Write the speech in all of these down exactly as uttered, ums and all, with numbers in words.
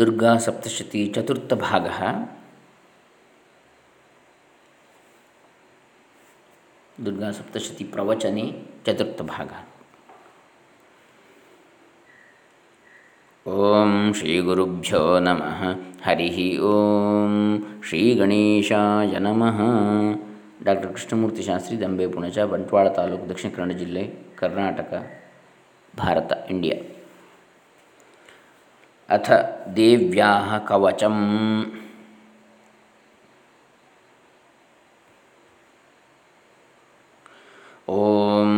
ದುರ್ಗಾ ಸಪ್ತಶತಿ ಚತುರ್ಥ ಭಾಗ. ದುರ್ಗಾ ಸಪ್ತಶತಿ ಪ್ರವಚನೆ ಚತುರ್ಥ ಭಾಗ. ಓಂ ಶ್ರೀ ಗುರುಭ್ಯೋ ನಮಃ. ಹರಿ ಓಂ ಶ್ರೀ ಗಣೇಶಾಯ ನಮಃ. ಡಾಕ್ಟರ್ ಕೃಷ್ಣಮೂರ್ತಿ ಶಾಸ್ತ್ರಿ, ದಂಬೆ, ಪುಣಚ, ಬಂಟ್ವಾಳ ತಾಲೂಕು, ದಕ್ಷಿಣ ಕನ್ನಡ ಜಿಲ್ಲೆ, ಕರ್ನಾಟಕ, ಭಾರತ, ಇಂಡಿಯಾ. ಅಥ ದೇವ್ಯಾಃ ಕವಚಂ. ಓಂ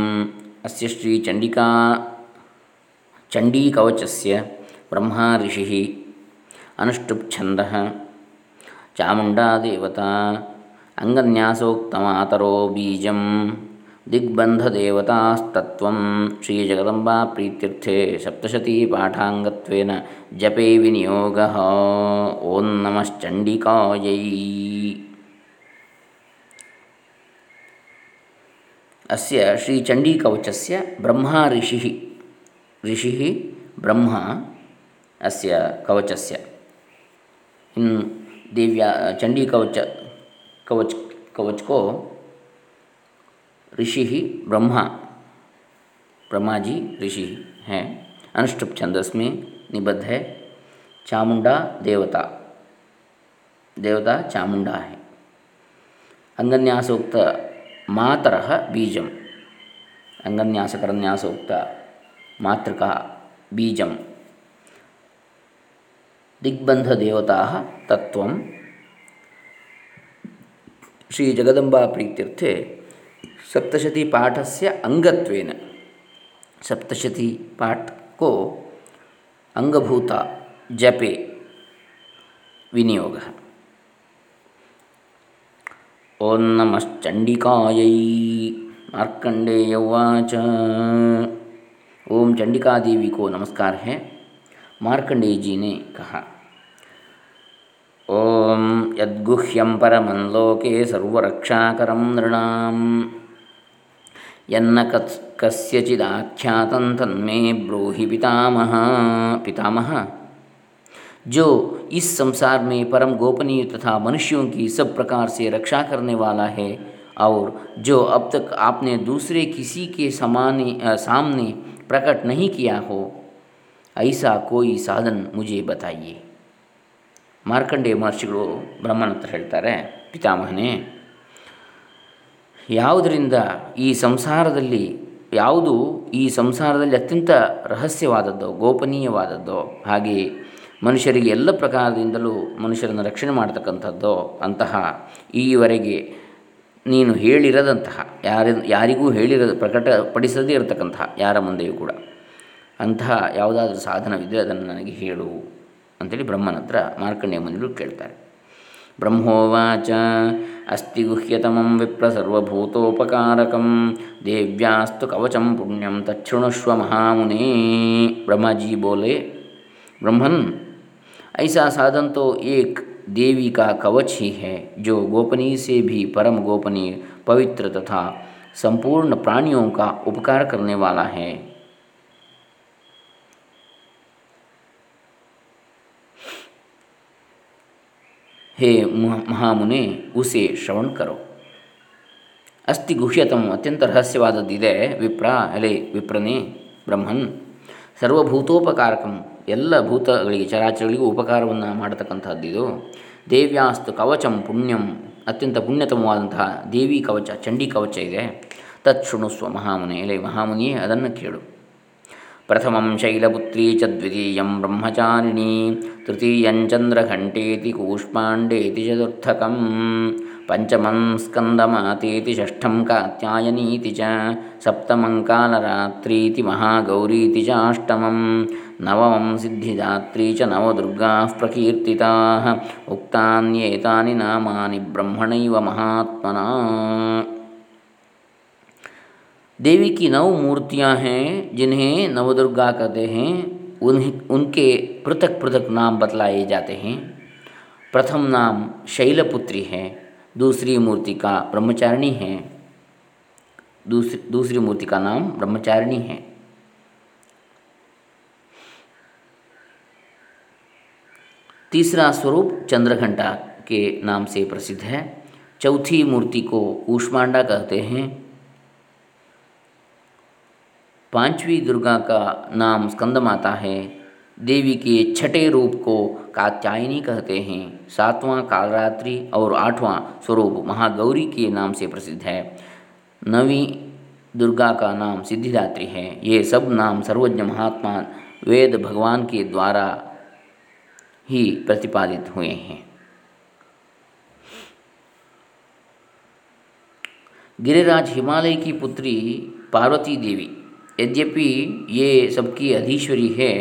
ಅಸ್ಯ ಶ್ರೀ ಚಂಡಿಕಾ ಚಂಡೀಕವಚಸ್ಯ ಬ್ರಹ್ಮ ಋಷಿಃ ಅನುಷ್ಠುಪ್ ಛಂದಃ ಚಾಮುಂಡಾ ದೇವತಾ ಅಂಗನ್ಯಾಸೋಕ್ತಮಾತರೋ ಬೀಜಂ ದಿಗ್ಬಂಧದೇವತಾಸ್ತತ್ವಂ ಶ್ರೀ ಜಗದಂಬಾ ಪ್ರೀತ್ಯರ್ಥೆ ಸಪ್ತಶತೀ ಪಾಠಾಂಗತ್ವೇನ ಜಪೇ ವಿನಿಯೋಗಃ. ಓಂ ನಮಶ್ಚಂಡಿಕಾಯೈ. ಅಸ್ಯ ಶ್ರೀ ಚಂಡೀಕವಚಸ್ಯ ಬ್ರಹ್ಮ ಋಷಿಃ ಋಷಿಃ ಬ್ರಹ್ಮ ಅಸ್ಯ ಕವಚಸ್ಯ. ಇನ್ನು ದೇವ್ಯಾ ಚಂಡೀಕವಚ ಕವಚ ಕವಚಕೋ ऋषि ही ब्रह्मा ब्रह्मा जी ऋषि हैं. अनुष्टुप छंदस में निबद्ध है. चामुंडा देवता देवता चामुंडा है. अंगन्यासोक्त मातरः बीजम अंगन्यासकरन्यासोक्त मातृका बीजम दिग्बंध देवताः तत्त्वं श्री जगदंबा प्रीत्यर्थे सप्तशती पाठस्य अंगत्वेन सप्तशती पाठ को अंगभूता जपे विनियोगः. ओं नमश्चंडिकायै. मार्कंडेय उवाच. ओं चंडिका देवी को नमस्कार है. मार्कंडेय जी ने कहा. ओं यद्गुह्यं परमं लोके सर्वरक्षाकरं नृणां यन्न कस् कस्यचिदाख्यातं तन्मे ब्रूहि पितामह. पितामह जो इस संसार में परम गोपनीय तथा मनुष्यों की सब प्रकार से रक्षा करने वाला है और जो अब तक आपने दूसरे किसी के समान सामने प्रकट नहीं किया हो, ऐसा कोई साधन मुझे बताइए. ಮಾರ್ಕಂಡೇಯ ಮಹರ್ಷಿಗಳು ಬ್ರಹ್ಮನ ಹತ್ರ ಹೇಳ್ತಾರೆ, ಪಿತಾಮಹನೇ, ಯಾವುದರಿಂದ ಈ ಸಂಸಾರದಲ್ಲಿ ಯಾವುದು ಈ ಸಂಸಾರದಲ್ಲಿ ಅತ್ಯಂತ ರಹಸ್ಯವಾದದ್ದೋ ಗೋಪನೀಯವಾದದ್ದೋ ಹಾಗೆಯೇ ಮನುಷ್ಯರಿಗೆ ಎಲ್ಲ ಪ್ರಕಾರದಿಂದಲೂ ಮನುಷ್ಯರನ್ನು ರಕ್ಷಣೆ ಮಾಡ್ತಕ್ಕಂಥದ್ದೋ ಅಂತಹ ಈವರೆಗೆ ನೀನು ಹೇಳಿರದಂತಹ ಯಾರ ಯಾರಿಗೂ ಹೇಳಿರದ ಪ್ರಕಟಪಡಿಸದೇ ಇರತಕ್ಕಂತಹ ಯಾರ ಮುಂದೆಯೂ ಕೂಡ ಅಂತಹ ಯಾವುದಾದ್ರೂ ಸಾಧನವಿದ್ದರೆ ಅದನ್ನು ನನಗೆ ಹೇಳು ಅಂತೇಳಿ ಬ್ರಹ್ಮನ ಹತ್ರ ಮಾರ್ಕಂಡೇಯ ಮುನಿಗಳು ಕೇಳ್ತಾರೆ. ಬ್ರಹ್ಮೋವಾಚ. ಅಸ್ತಿ ಗುಹ್ಯತಮಂ ವಿಪ್ರ ಸರ್ವಭೂತೋಪಕಾರಕಂ ದೇವ್ಯಾಸ್ತು ಕವಚಂ ಪುಣ್ಯಂ ತಚ್ಛೃಣುಷ್ವ ಮಹಾಮುನೇ. ಬ್ರಹ್ಮಾಜಿ ಬೋಲೆ, ब्रह्मन, ऐसा साधन तो एक देवी का कवच ही है जो गोपनीय से भी परम गोपनीय पवित्र तथा संपूर्ण प्राणियों का उपकार करने वाला है. हे ಮಹಾಮುನೆ, ಉಸೆ ಶ್ರವಣ ಕರೋ. ಅಸ್ತಿ ಗುಹ್ಯತಂ, ಅತ್ಯಂತ ರಹಸ್ಯವಾದದ್ದಿದೆ ವಿಪ್ರ, ಅಲೆ ವಿಪ್ರನೇ ಬ್ರಹ್ಮನ್, ಸರ್ವಭೂತೋಪಕಾರಕಂ, ಎಲ್ಲ ಭೂತಗಳಿಗೆ ಚರಾಚರಗಳಿಗೂ ಉಪಕಾರವನ್ನು ಮಾಡತಕ್ಕಂಥದ್ದಿದು. ದೇವ್ಯಾಸ್ತು ಕವಚಂ ಪುಣ್ಯಂ, ಅತ್ಯಂತ ಪುಣ್ಯತಮವಾದಂತಹ ದೇವಿ ಕವಚ ಚಂಡಿ ಕವಚ ಇದೆ. ತತ್ ಶೃಣುಸ್ವ ಮಹಾಮುನೆ, ಎಲೆ ಮಹಾಮುನಿಯೇ, ಅದನ್ನು ಕೇಳು. ಪ್ರಥಮಂ ಶೈಲಪುತ್ರೀ ಚ ದ್ವಿತೀಯಂ ಬ್ರಹ್ಮಚಾರಿಣೀ ತೃತೀಯಂ ಚಂದ್ರಘಂಟೇತಿ ಕೂಷ್ಮಾಂಡೇತಿ ಚತುರ್ಥಕಂ ಪಂಚಮಂ ಸ್ಕಂದಮಾತೇತಿ ಷಷ್ಠಂ ಕಾತ್ಯಾಯನೀತಿ ಚ ಸಪ್ತಮಂ ಕಾಲರಾತ್ರೀತಿ ಮಹಾಗೌರೀತಿ ಚ ಅಷ್ಟಮಂ ನವಮಂ ಸಿದ್ಧಿದಾತ್ರೀ ಚ ನವದುರ್ಗಾಃ ಪ್ರಕೀರ್ತಿತಾಃ ಉಕ್ತಾನ್ಯೇತಾನಿ ನಾಮಾನಿ ಬ್ರಹ್ಮಣೈವ ಮಹಾತ್ಮನಾ. देवी की नौ मूर्तियां हैं जिन्हें नवदुर्गा कहते हैं. उन्हें उनके पृथक पृथक नाम बतलाए जाते हैं. प्रथम नाम शैलपुत्री है. दूसरी मूर्ति का ब्रह्मचारिणी है. दूसरी दूसरी मूर्ति का नाम ब्रह्मचारिणी है. तीसरा स्वरूप चंद्रघंटा के नाम से प्रसिद्ध है। चौथी मूर्ति को कूष्मांडा कहते हैं। पांचवी दुर्गा का नाम स्कंदमाता है। देवी के छठे रूप को कात्यायनी कहते हैं। सातवां कालरात्रि और आठवां स्वरूप महागौरी के नाम से प्रसिद्ध है। नवीं दुर्गा का नाम सिद्धिदात्री है। ये सब नाम सर्वज्ञ महात्मा वेद भगवान के द्वारा ही प्रतिपादित हुए हैं। गिरिराज हिमालय की पुत्री पार्वती देवी यद्यपि ये सबकी अधीश्वरी है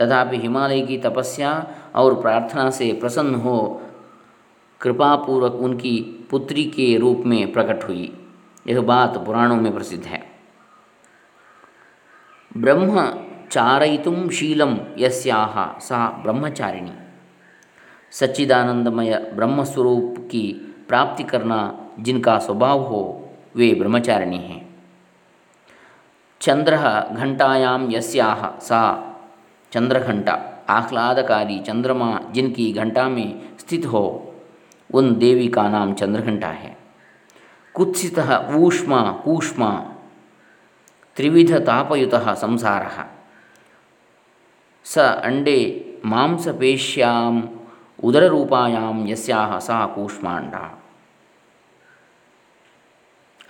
तथापि हिमालय की तपस्या और प्रार्थना से प्रसन्न हो कृपापूर्वक उनकी पुत्री के रूप में प्रकट हुई। यह बात पुराणों में प्रसिद्ध है। ब्रह्मचारयितुं शीलं यस्याः सा ब्रह्मचारिणी। सच्चिदानंदमय ब्रह्मस्वरूप की प्राप्ति करना जिनका स्वभाव हो वे ब्रह्मचारिणी हैं। चंद्रः घंटायां यस्याः सा चंद्रघंटा। आह्लादकारी चंद्रमा जिनकी घंटा में स्थित हो उन देवी का नाम चंद्रघंटा है। कुत्सितः ऊष्मा कूष्मा त्रिविधतापयुतः संसारः स अंडे मांसपेश्याम् उदररूपायां यस्याः सा कूष्मांडा।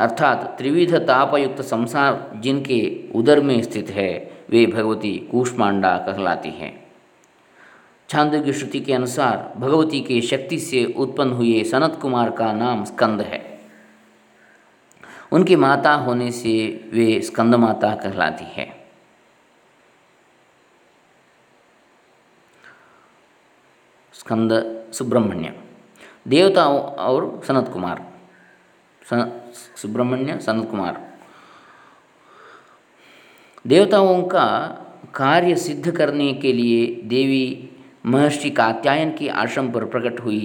अर्थात त्रिविधतापयुक्त संसार जिनके उदर में स्थित है वे भगवती कूष्मांडा कहलाती हैं। छांदोग्य श्रुति के अनुसार भगवती के शक्ति से उत्पन्न हुए सनत कुमार का नाम स्कंद है। उनकी माता होने से वे स्कंदमाता कहलाती है। स्कंद सुब्रह्मण्य देवताओं और सनत कुमार सुब्रह्मण्य सनत कुमार देवताओं का कार्य सिद्ध करने के लिए देवी महर्षि कात्यायन के आश्रम पर प्रकट हुई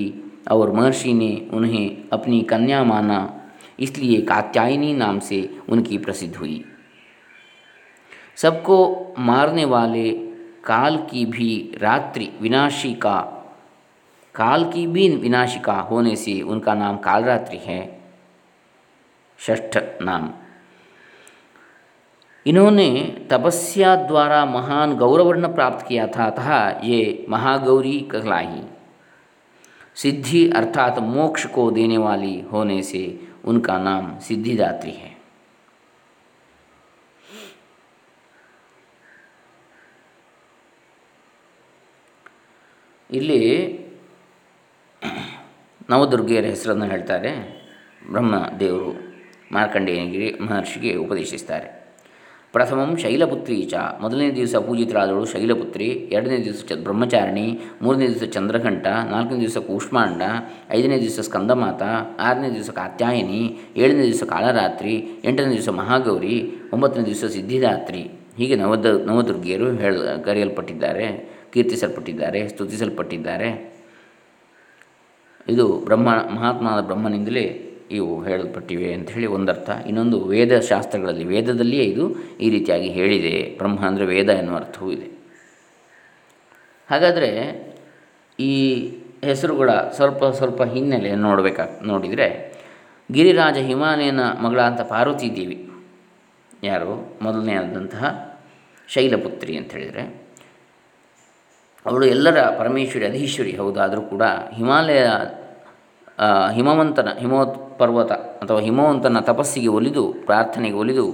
और महर्षि ने उन्हें अपनी कन्या माना, इसलिए कात्यायनी नाम से उनकी प्रसिद्ध हुई। सबको मारने वाले काल की भी रात्रि विनाशिका काल की भी विनाशिका होने से उनका नाम कालरात्रि है। षष्ठ नाम इन्होंने तपस्या द्वारा महान गौरवर्ण प्राप्त किया था तथा ये महागौरी कहलाई। सिद्धि अर्थात मोक्ष को देने वाली होने से उनका नाम सिद्धिदात्री है। ಇಲ್ಲಿ ನವದುರ್ಗೆಯರ ಹೆಸರನ್ನು ಹೇಳ್ತಾರೆ. ಬ್ರಹ್ಮದೇವರು ಮಾರ್ಕಂಡೇಯನಿಗೆ ಮಹರ್ಷಿಗೆ ಉಪದೇಶಿಸ್ತಾರೆ. ಪ್ರಥಮಂ ಶೈಲಪುತ್ರಿ ಚ ಮೊದಲನೇ ದಿವಸ ಪೂಜಿತರಾದಳು ಶೈಲಪುತ್ರಿ, ಎರಡನೇ ದಿವಸ ಚ ಬ್ರಹ್ಮಚಾರಿಣಿ, ಮೂರನೇ ದಿವಸ ಚಂದ್ರಘಂಟ, ನಾಲ್ಕನೇ ದಿವಸ ಕೂಷ್ಮಾಂಡ, ಐದನೇ ದಿವಸ ಸ್ಕಂದಮಾತ, ಆರನೇ ದಿವಸ ಕಾತ್ಯಾಯನಿ, ಏಳನೇ ದಿವಸ ಕಾಳರಾತ್ರಿ, ಎಂಟನೇ ದಿವಸ ಮಹಾಗೌರಿ, ಒಂಬತ್ತನೇ ದಿವಸ ಸಿದ್ಧಿದಾತ್ರಿ. ಹೀಗೆ ನವದ ನವದುರ್ಗಿಯರು ಹೇಳ ಕರೆಯಲ್ಪಟ್ಟಿದ್ದಾರೆ, ಕೀರ್ತಿಸಲ್ಪಟ್ಟಿದ್ದಾರೆ, ಸ್ತುತಿಸಲ್ಪಟ್ಟಿದ್ದಾರೆ. ಇದು ಬ್ರಹ್ಮ ಮಹಾತ್ಮನಾದ ಬ್ರಹ್ಮನಿಂದಲೇ ಇವು ಹೇಳಲ್ಪಟ್ಟಿವೆ ಅಂಥೇಳಿ ಒಂದರ್ಥ. ಇನ್ನೊಂದು ವೇದಶಾಸ್ತ್ರಗಳಲ್ಲಿ ವೇದದಲ್ಲಿಯೇ ಇದು ಈ ರೀತಿಯಾಗಿ ಹೇಳಿದೆ. ಬ್ರಹ್ಮ ಅಂದರೆ ವೇದ ಎನ್ನುವ ಅರ್ಥವೂ ಇದೆ. ಹಾಗಾದರೆ ಈ ಹೆಸರುಗಳ ಸ್ವಲ್ಪ ಸ್ವಲ್ಪ ಹಿನ್ನೆಲೆಯನ್ನು ನೋಡಬೇಕಾ ನೋಡಿದರೆ ಗಿರಿರಾಜ ಹಿಮಾಲಯನ ಮಗಳಾದಂಥ ಪಾರ್ವತಿ ದೇವಿ ಯಾರು ಮೊದಲನೇ ಆದಂತಹ ಶೈಲಪುತ್ರಿ ಅಂಥೇಳಿದರೆ ಅವಳು ಎಲ್ಲರ ಪರಮೇಶ್ವರಿ ಅಧೀಶ್ವರಿ ಹೌದಾದರೂ ಕೂಡ ಹಿಮಾಲಯ ಹಿಮವಂತನ ಹಿಮವತ್ ಪರ್ವತ ಅಥವಾ ಹಿಮವಂತನ ತಪಸ್ಸಿಗೆ ಒಲಿದು ಪ್ರಾರ್ಥನೆಗೆ ಒಲಿದು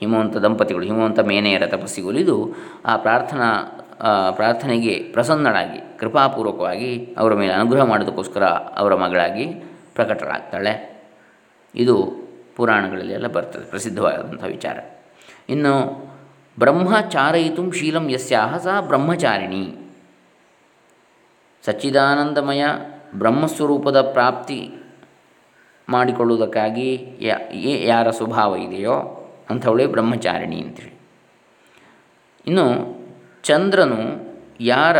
ಹಿಮವಂತ ದಂಪತಿಗಳು ಹಿಮವಂತ ಮೇನೆಯರ ತಪಸ್ಸಿಗೆ ಒಲಿದು ಆ ಪ್ರಾರ್ಥನಾ ಪ್ರಾರ್ಥನೆಗೆ ಪ್ರಸನ್ನಳಾಗಿ ಕೃಪಾಪೂರ್ವಕವಾಗಿ ಅವರ ಮೇಲೆ ಅನುಗ್ರಹ ಮಾಡೋದಕ್ಕೋಸ್ಕರ ಅವರ ಮಗಳಾಗಿ ಪ್ರಕಟರಾಗ್ತಾಳೆ. ಇದು ಪುರಾಣಗಳಲ್ಲಿ ಎಲ್ಲ ಬರ್ತದೆ, ಪ್ರಸಿದ್ಧವಾದಂಥ ವಿಚಾರ. ಇನ್ನು ಬ್ರಹ್ಮಚಾರಯಿತು ಶೀಲಂ ಯಸ್ಯಾಹ ಸಾ ಬ್ರಹ್ಮಚಾರಿಣಿ. ಸಚ್ಚಿದಾನಂದಮಯ ಬ್ರಹ್ಮಸ್ವರೂಪದ ಪ್ರಾಪ್ತಿ ಮಾಡಿಕೊಳ್ಳುವುದಕ್ಕಾಗಿ ಯಾರ ಸ್ವಭಾವ ಇದೆಯೋ ಅಂಥವಳೇ ಬ್ರಹ್ಮಚಾರಿಣಿ ಅಂತೇಳಿ. ಇನ್ನು ಚಂದ್ರನು ಯಾರ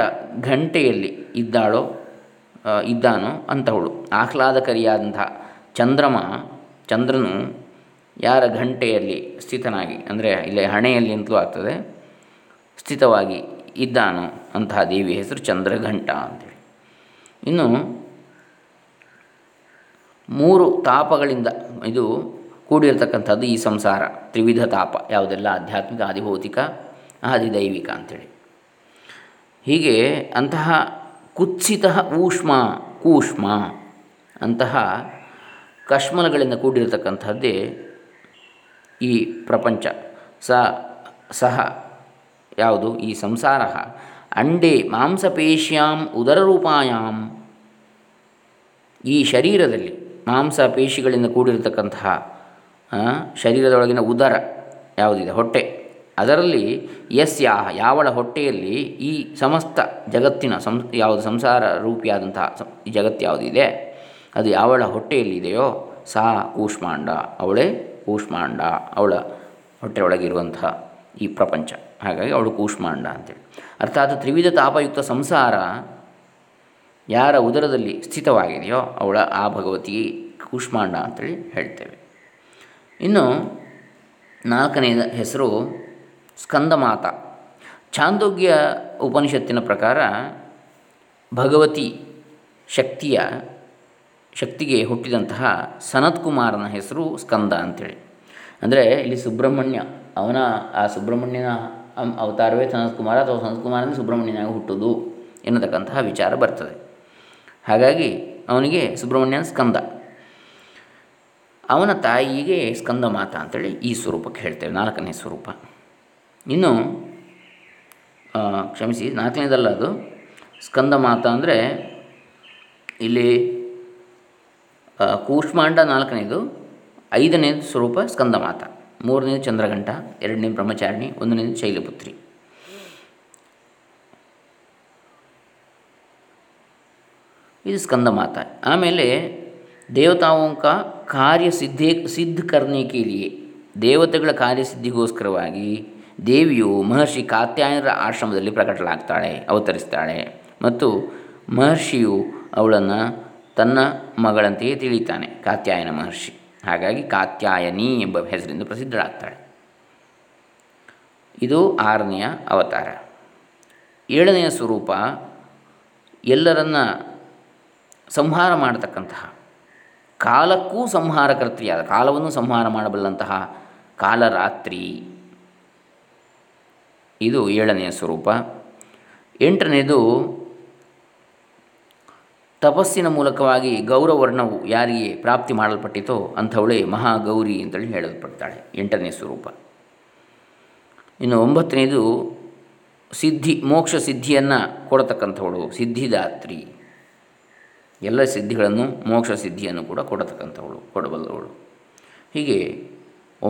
ಘಂಟೆಯಲ್ಲಿ ಇದ್ದಾಳೋ ಇದ್ದಾನೋ ಅಂಥವಳು ಆಹ್ಲಾದಕರಿಯಾದಂಥ ಚಂದ್ರಮ ಚಂದ್ರನು ಯಾರ ಘಂಟೆಯಲ್ಲಿ ಸ್ಥಿತನಾಗಿ ಅಂದರೆ ಇಲ್ಲೇ ಹಣೆಯಲ್ಲಿ ಅಂತಲೂ ಆಗ್ತದೆ ಸ್ಥಿತವಾಗಿ ಇದ್ದಾನೋ ಅಂತಹ ದೇವಿಯ ಹೆಸರು ಚಂದ್ರಘಂಟ ಅಂತೇಳಿ. ಇನ್ನು ಮೂರು ತಾಪಗಳಿಂದ ಇದು ಕೂಡಿರತಕ್ಕಂಥದ್ದು ಈ ಸಂಸಾರ, ತ್ರಿವಿಧ ತಾಪ ಯಾವುದೆಲ್ಲ ಆಧ್ಯಾತ್ಮಿಕ, ಆದಿಭೌತಿಕ, ಆದಿದೈವಿಕ ಅಂಥೇಳಿ. ಹೀಗೆ ಅಂತಹ ಕುತ್ಸಿತ ಊಷ್ಮ ಕೂಷ್ಮ ಅಂತಹ ಕಶ್ಮಲಗಳಿಂದ ಕೂಡಿರತಕ್ಕಂಥದ್ದೇ ಈ ಪ್ರಪಂಚ. ಸ ಸಹ ಯಾವುದು ಈ ಸಂಸಾರ ಅಂಡೇ ಮಾಂಸಪೇಶಿಯಾಂ ಉದರರೂಪಾಯಾಂ, ಈ ಶರೀರದಲ್ಲಿ ಮಾಂಸಪೇಶಿಗಳಿಂದ ಕೂಡಿರತಕ್ಕಂತಹ ಶರೀರದೊಳಗಿನ ಉದರ ಯಾವುದಿದೆ ಹೊಟ್ಟೆ, ಅದರಲ್ಲಿ ಯಸ್ಯ ಯಾವಳ ಹೊಟ್ಟೆಯಲ್ಲಿ ಈ ಸಮಸ್ತ ಜಗತ್ತಿನ ಸಂ ಯಾವುದು ಸಂಸಾರ ರೂಪಿಯಾದಂತಹ ಈ ಜಗತ್ತು ಯಾವುದಿದೆ ಅದು ಯಾವಳ ಹೊಟ್ಟೆಯಲ್ಲಿದೆಯೋ ಸಾ ಕೂಷ್ಮಾಂಡ, ಅವಳೇ ಕೂಷ್ಮಾಂಡ, ಅವಳ ಹೊಟ್ಟೆಯೊಳಗಿರುವಂತಹ ಈ ಪ್ರಪಂಚ. ಹಾಗಾಗಿ ಅವಳು ಕೂಷ್ಮಾಂಡ ಅಂತೇಳಿ. ಅರ್ಥಾತ್ ತ್ರಿವಿಧ ತಾಪಯುಕ್ತ ಸಂಸಾರ ಯಾರ ಉದರದಲ್ಲಿ ಸ್ಥಿತವಾಗಿದೆಯೋ ಅವಳ ಆ ಭಗವತಿ ಕೂಷ್ಮಾಂಡ ಅಂತೇಳಿ ಹೇಳ್ತೇವೆ. ಇನ್ನು ನಾಲ್ಕನೇ ಹೆಸರು ಸ್ಕಂದಮಾತ. ಛಾಂದೋಗ್ಯ ಉಪನಿಷತ್ತಿನ ಪ್ರಕಾರ ಭಗವತಿ ಶಕ್ತಿಯ ಶಕ್ತಿಗೆ ಹುಟ್ಟಿದಂತಹ ಸನತ್ಕುಮಾರನ ಹೆಸರು ಸ್ಕಂದ ಅಂತೇಳಿ. ಅಂದರೆ ಇಲ್ಲಿ ಸುಬ್ರಹ್ಮಣ್ಯ ಅವನ ಆ ಸುಬ್ರಹ್ಮಣ್ಯನ ಅವತಾರವೇ ಸನತ್ಕುಮಾರ ಅಥವಾ ಸನತ್ಕುಮಾರನ ಸುಬ್ರಹ್ಮಣ್ಯನಾಗಿ ಹುಟ್ಟುವುದು ಎನ್ನತಕ್ಕಂತಹ ವಿಚಾರ ಬರ್ತದೆ. ಹಾಗಾಗಿ ಅವನಿಗೆ ಸುಬ್ರಹ್ಮಣ್ಯನ ಸ್ಕಂದ, ಅವನ ತಾಯಿಗೆ ಸ್ಕಂದ ಮಾತಾ ಅಂತೇಳಿ ಈ ಸ್ವರೂಪಕ್ಕೆ ಹೇಳ್ತೇವೆ, ನಾಲ್ಕನೇ ಸ್ವರೂಪ. ಇನ್ನು ಕ್ಷಮಿಸಿ ನಾಲ್ಕನೇದಲ್ಲ ಅದು ಸ್ಕಂದ ಮಾತಾ ಅಂದರೆ ಇಲ್ಲಿ ಕೂಷ್ಮಾಂಡ ನಾಲ್ಕನೇದು, ಐದನೇದು ಸ್ವರೂಪ ಸ್ಕಂದ ಮಾತಾ, ಮೂರನೇದು ಚಂದ್ರಘಂಟ, ಎರಡನೇದು ಬ್ರಹ್ಮಚಾರಿಣಿ, ಒಂದನೇದು ಶೈಲಪುತ್ರಿ. ಇದು ಸ್ಕಂದ ಮಾತಾ. ಆಮೇಲೆ ದೇವತಾವೋಂ ಕಾ ಕಾರ್ಯ ಸಿದ್ಧೇ ಸಿದ್ಧ ಕರ್ನೆ ಕೆ ಲಿಯೆ, ದೇವತೆಗಳ ಕಾರ್ಯಸಿದ್ಧಿಗೋಸ್ಕರವಾಗಿ ದೇವಿಯು ಮಹರ್ಷಿ ಕಾತ್ಯಾಯನರ ಆಶ್ರಮದಲ್ಲಿ ಪ್ರಕಟಲಾಗ್ತಾಳೆ, ಅವತರಿಸ್ತಾಳೆ. ಮತ್ತು ಮಹರ್ಷಿಯು ಅವಳನ್ನು ತನ್ನ ಮಗಳಂತೆಯೇ ತಿಳಿತಾನೆ, ಕಾತ್ಯಾಯನ ಮಹರ್ಷಿ. ಹಾಗಾಗಿ ಕಾತ್ಯಾಯನಿ ಎಂಬ ಹೆಸರಿಂದ ಪ್ರಸಿದ್ಧಳಾಗ್ತಾಳೆ. ಇದು ಆರನೆಯ ಅವತಾರ. ಏಳನೆಯ ಸ್ವರೂಪ ಎಲ್ಲರನ್ನ ಸಂಹಾರ ಮಾಡತಕ್ಕಂತಹ, ಕಾಲಕ್ಕೂ ಸಂಹಾರಕರ್ತ್ರಿಯಾದ, ಕಾಲವನ್ನು ಸಂಹಾರ ಮಾಡಬಲ್ಲಂತಹ ಕಾಲರಾತ್ರಿ, ಇದು ಏಳನೆಯ ಸ್ವರೂಪ. ಎಂಟನೇದು ತಪಸ್ಸಿನ ಮೂಲಕವಾಗಿ ಗೌರವರ್ಣವು ಯಾರಿಗೆ ಪ್ರಾಪ್ತಿ ಮಾಡಲ್ಪಟ್ಟಿತೋ ಅಂಥವಳೇ ಮಹಾಗೌರಿ ಅಂತೇಳಿ ಹೇಳಲ್ಪಡ್ತಾಳೆ, ಎಂಟನೇ ಸ್ವರೂಪ. ಇನ್ನು ಒಂಬತ್ತನೇದು ಸಿದ್ಧಿ, ಮೋಕ್ಷ ಸಿದ್ಧಿಯನ್ನು ಕೊಡತಕ್ಕಂಥವಳು ಸಿದ್ಧಿದಾತ್ರಿ, ಎಲ್ಲ ಸಿದ್ಧಿಗಳನ್ನು ಮೋಕ್ಷ ಸಿದ್ಧಿಯನ್ನು ಕೂಡ ಕೊಡತಕ್ಕಂಥವಳು, ಕೊಡಬಲ್ಲವಳು. ಹೀಗೆ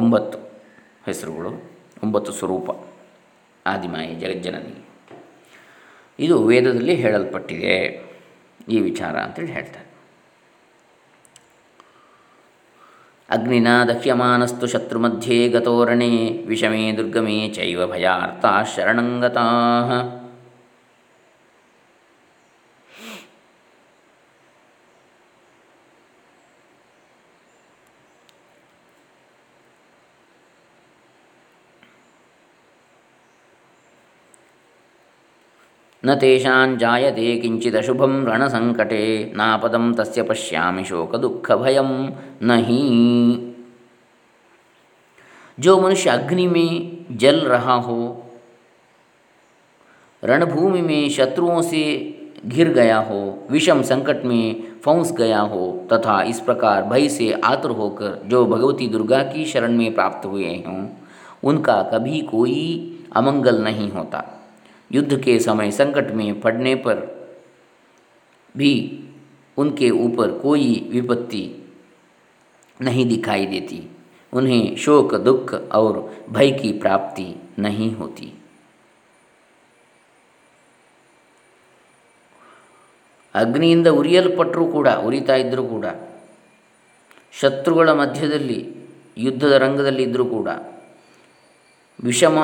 ಒಂಬತ್ತು ಹೆಸರುಗಳು, ಒಂಬತ್ತು ಸ್ವರೂಪ ಆದಿಮಾಯೆ ಜಗಜ್ಜನನಿ. ಇದು ವೇದದಲ್ಲಿ ಹೇಳಲ್ಪಟ್ಟಿದೆ ಈ ವಿಚಾರ ಅಂತೇಳಿ ಹೇಳ್ತಾರೆ. ಅಗ್ನಿನ ದಹ್ಯಮಾನಸ್ತು ಶತ್ರು ಮಧ್ಯೆ ಗತೋರಣೆ ವಿಷಮೇ ದುರ್ಗಮೇ ಚೈವ ಭಯಾರ್ಥಾ ಶರಣಂಗತಾಃ. ನ ತೇಷಾಂ ಜಾಯತೆ ಕಿಂಚಿದ ಅಶುಭಂ ರಣಸಂಕಟೇ ನಾಪದಂ ತಸ್ಯ ಪಶ್ಯಾಮಿ ಶೋಕ ದುಃಖ ಭಯಂ ನಹಿ. ಜೋ ಮನುಷ್ಯ ಅಗ್ನಿ ಮೇ ಜಲ್ ರಹಾ ಹೋ, ರಣಭೂಮಿ ಮೇ ಶತ್ರುओं से घिर गया हो, विषम संकट में फंस गया हो तथा इस प्रकार भय से आतुर होकर जो भगवती दुर्गा की शरण में प्राप्त हुए हों उनका कभी कोई अमंगल नहीं होता. युद्ध के समय संकट में पड़ने पर भी उनके ऊपर कोई विपत्ति नहीं दिखाई देती, उन्हें शोक दुख और भय की प्राप्ति नहीं होती. ಅಗ್ನಿಯಿಂದ ಉರಿಯಲ್ಪಟ್ಟರೂ ಕೂಡ, ಉರಿತಾ ಇದ್ದರೂ ಕೂಡ, ಶತ್ರುಗಳ ಮಧ್ಯದಲ್ಲಿ ಯುದ್ಧದ ರಂಗದಲ್ಲಿ ಇದ್ದರೂ ಕೂಡ, ವಿಷಮ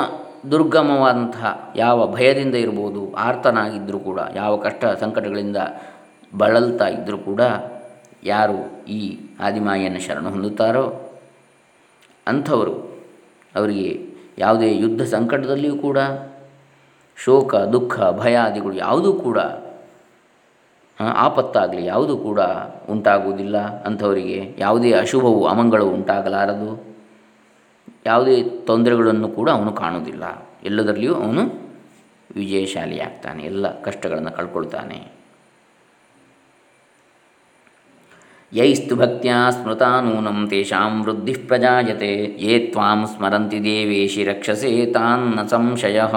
ದುರ್ಗಮವಾದಂತಹ ಯಾವ ಭಯದಿಂದ ಇರ್ಬೋದು, ಆರ್ತನಾಗಿದ್ದರೂ ಕೂಡ, ಯಾವ ಕಷ್ಟ ಸಂಕಟಗಳಿಂದ ಬಳಲ್ತಾ ಇದ್ದರೂ ಕೂಡ, ಯಾರು ಈ ಆದಿಮಾಯನ್ನು ಶರಣ ಹೊಂದುತ್ತಾರೋ ಅಂಥವರು ಅವರಿಗೆ ಯಾವುದೇ ಯುದ್ಧ ಸಂಕಟದಲ್ಲಿಯೂ ಕೂಡ ಶೋಕ ದುಃಖ ಭಯಾದಿಗಳು ಯಾವುದೂ ಕೂಡ ಆಪತ್ತಾಗಲಿ ಯಾವುದೂ ಕೂಡ ಉಂಟಾಗುವುದಿಲ್ಲ. ಅಂಥವರಿಗೆ ಯಾವುದೇ ಅಶುಭವು ಅಮಂಗಳವು ಉಂಟಾಗಲಾರದು, ಯಾವುದೇ ತೊಂದರೆಗಳನ್ನು ಕೂಡ ಅವನು ಕಾಣುವುದಿಲ್ಲ. ಎಲ್ಲದರಲ್ಲಿಯೂ ಅವನು ವಿಜಯಶಾಲಿಯಾಗ್ತಾನೆ, ಎಲ್ಲ ಕಷ್ಟಗಳನ್ನು ಕಳ್ಕೊಳ್ತಾನೆ. ಯೈಸ್ತು ಭಕ್ತ್ಯಾ ಸ್ಮೃತಾ ನೂನಂ ತೇಷಾಂ ವೃದ್ಧಿ ಪ್ರಜಾಯತೆ, ಯೇ ತ್ವಾಂ ಸ್ಮರಂತಿ ದೇವೇಶಿ ರಕ್ಷಸೆ ತಾನ್ ನ ಸಂಶಯಃ.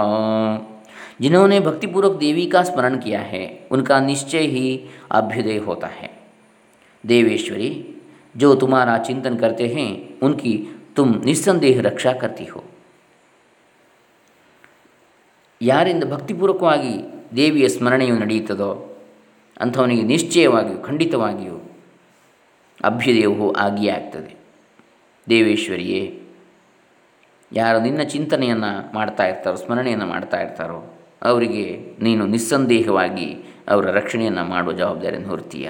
जिन्होंने भक्तिपूर्वक देवी का स्मरण किया है उनका निश्चय ही अभ्युदय होता है. देवेश्वरी, जो तुम्हारा चिंतन करते हैं उनकी तुम निस्संदेह रक्षा करती हो. ಯಾರಿಂದ ಭಕ್ತಿಪೂರ್ವಕವಾಗಿ ದೇವಿಯ ಸ್ಮರಣೆಯು ನಡೆಯುತ್ತದೋ ಅಂಥವನಿಗೆ ನಿಶ್ಚಯವಾಗಿಯೂ ಖಂಡಿತವಾಗಿಯೂ ಅಭ್ಯುದಯವು ಆಗಿಯೇ ಆಗ್ತದೆ. ದೇವೇಶ್ವರಿಯೇ, ಯಾರು ನಿನ್ನ ಚಿಂತನೆಯನ್ನು ಮಾಡ್ತಾ ಇರ್ತಾರೋ, ಸ್ಮರಣೆಯನ್ನು ಮಾಡ್ತಾ ಇರ್ತಾರೋ ಅವರಿಗೆ ನೀನು ನಿಸ್ಸಂದೇಹವಾಗಿ ಅವರ ರಕ್ಷಣೆಯನ್ನು ಮಾಡುವ ಜವಾಬ್ದಾರಿಯನ್ನು ಹೊರ್ತೀಯ.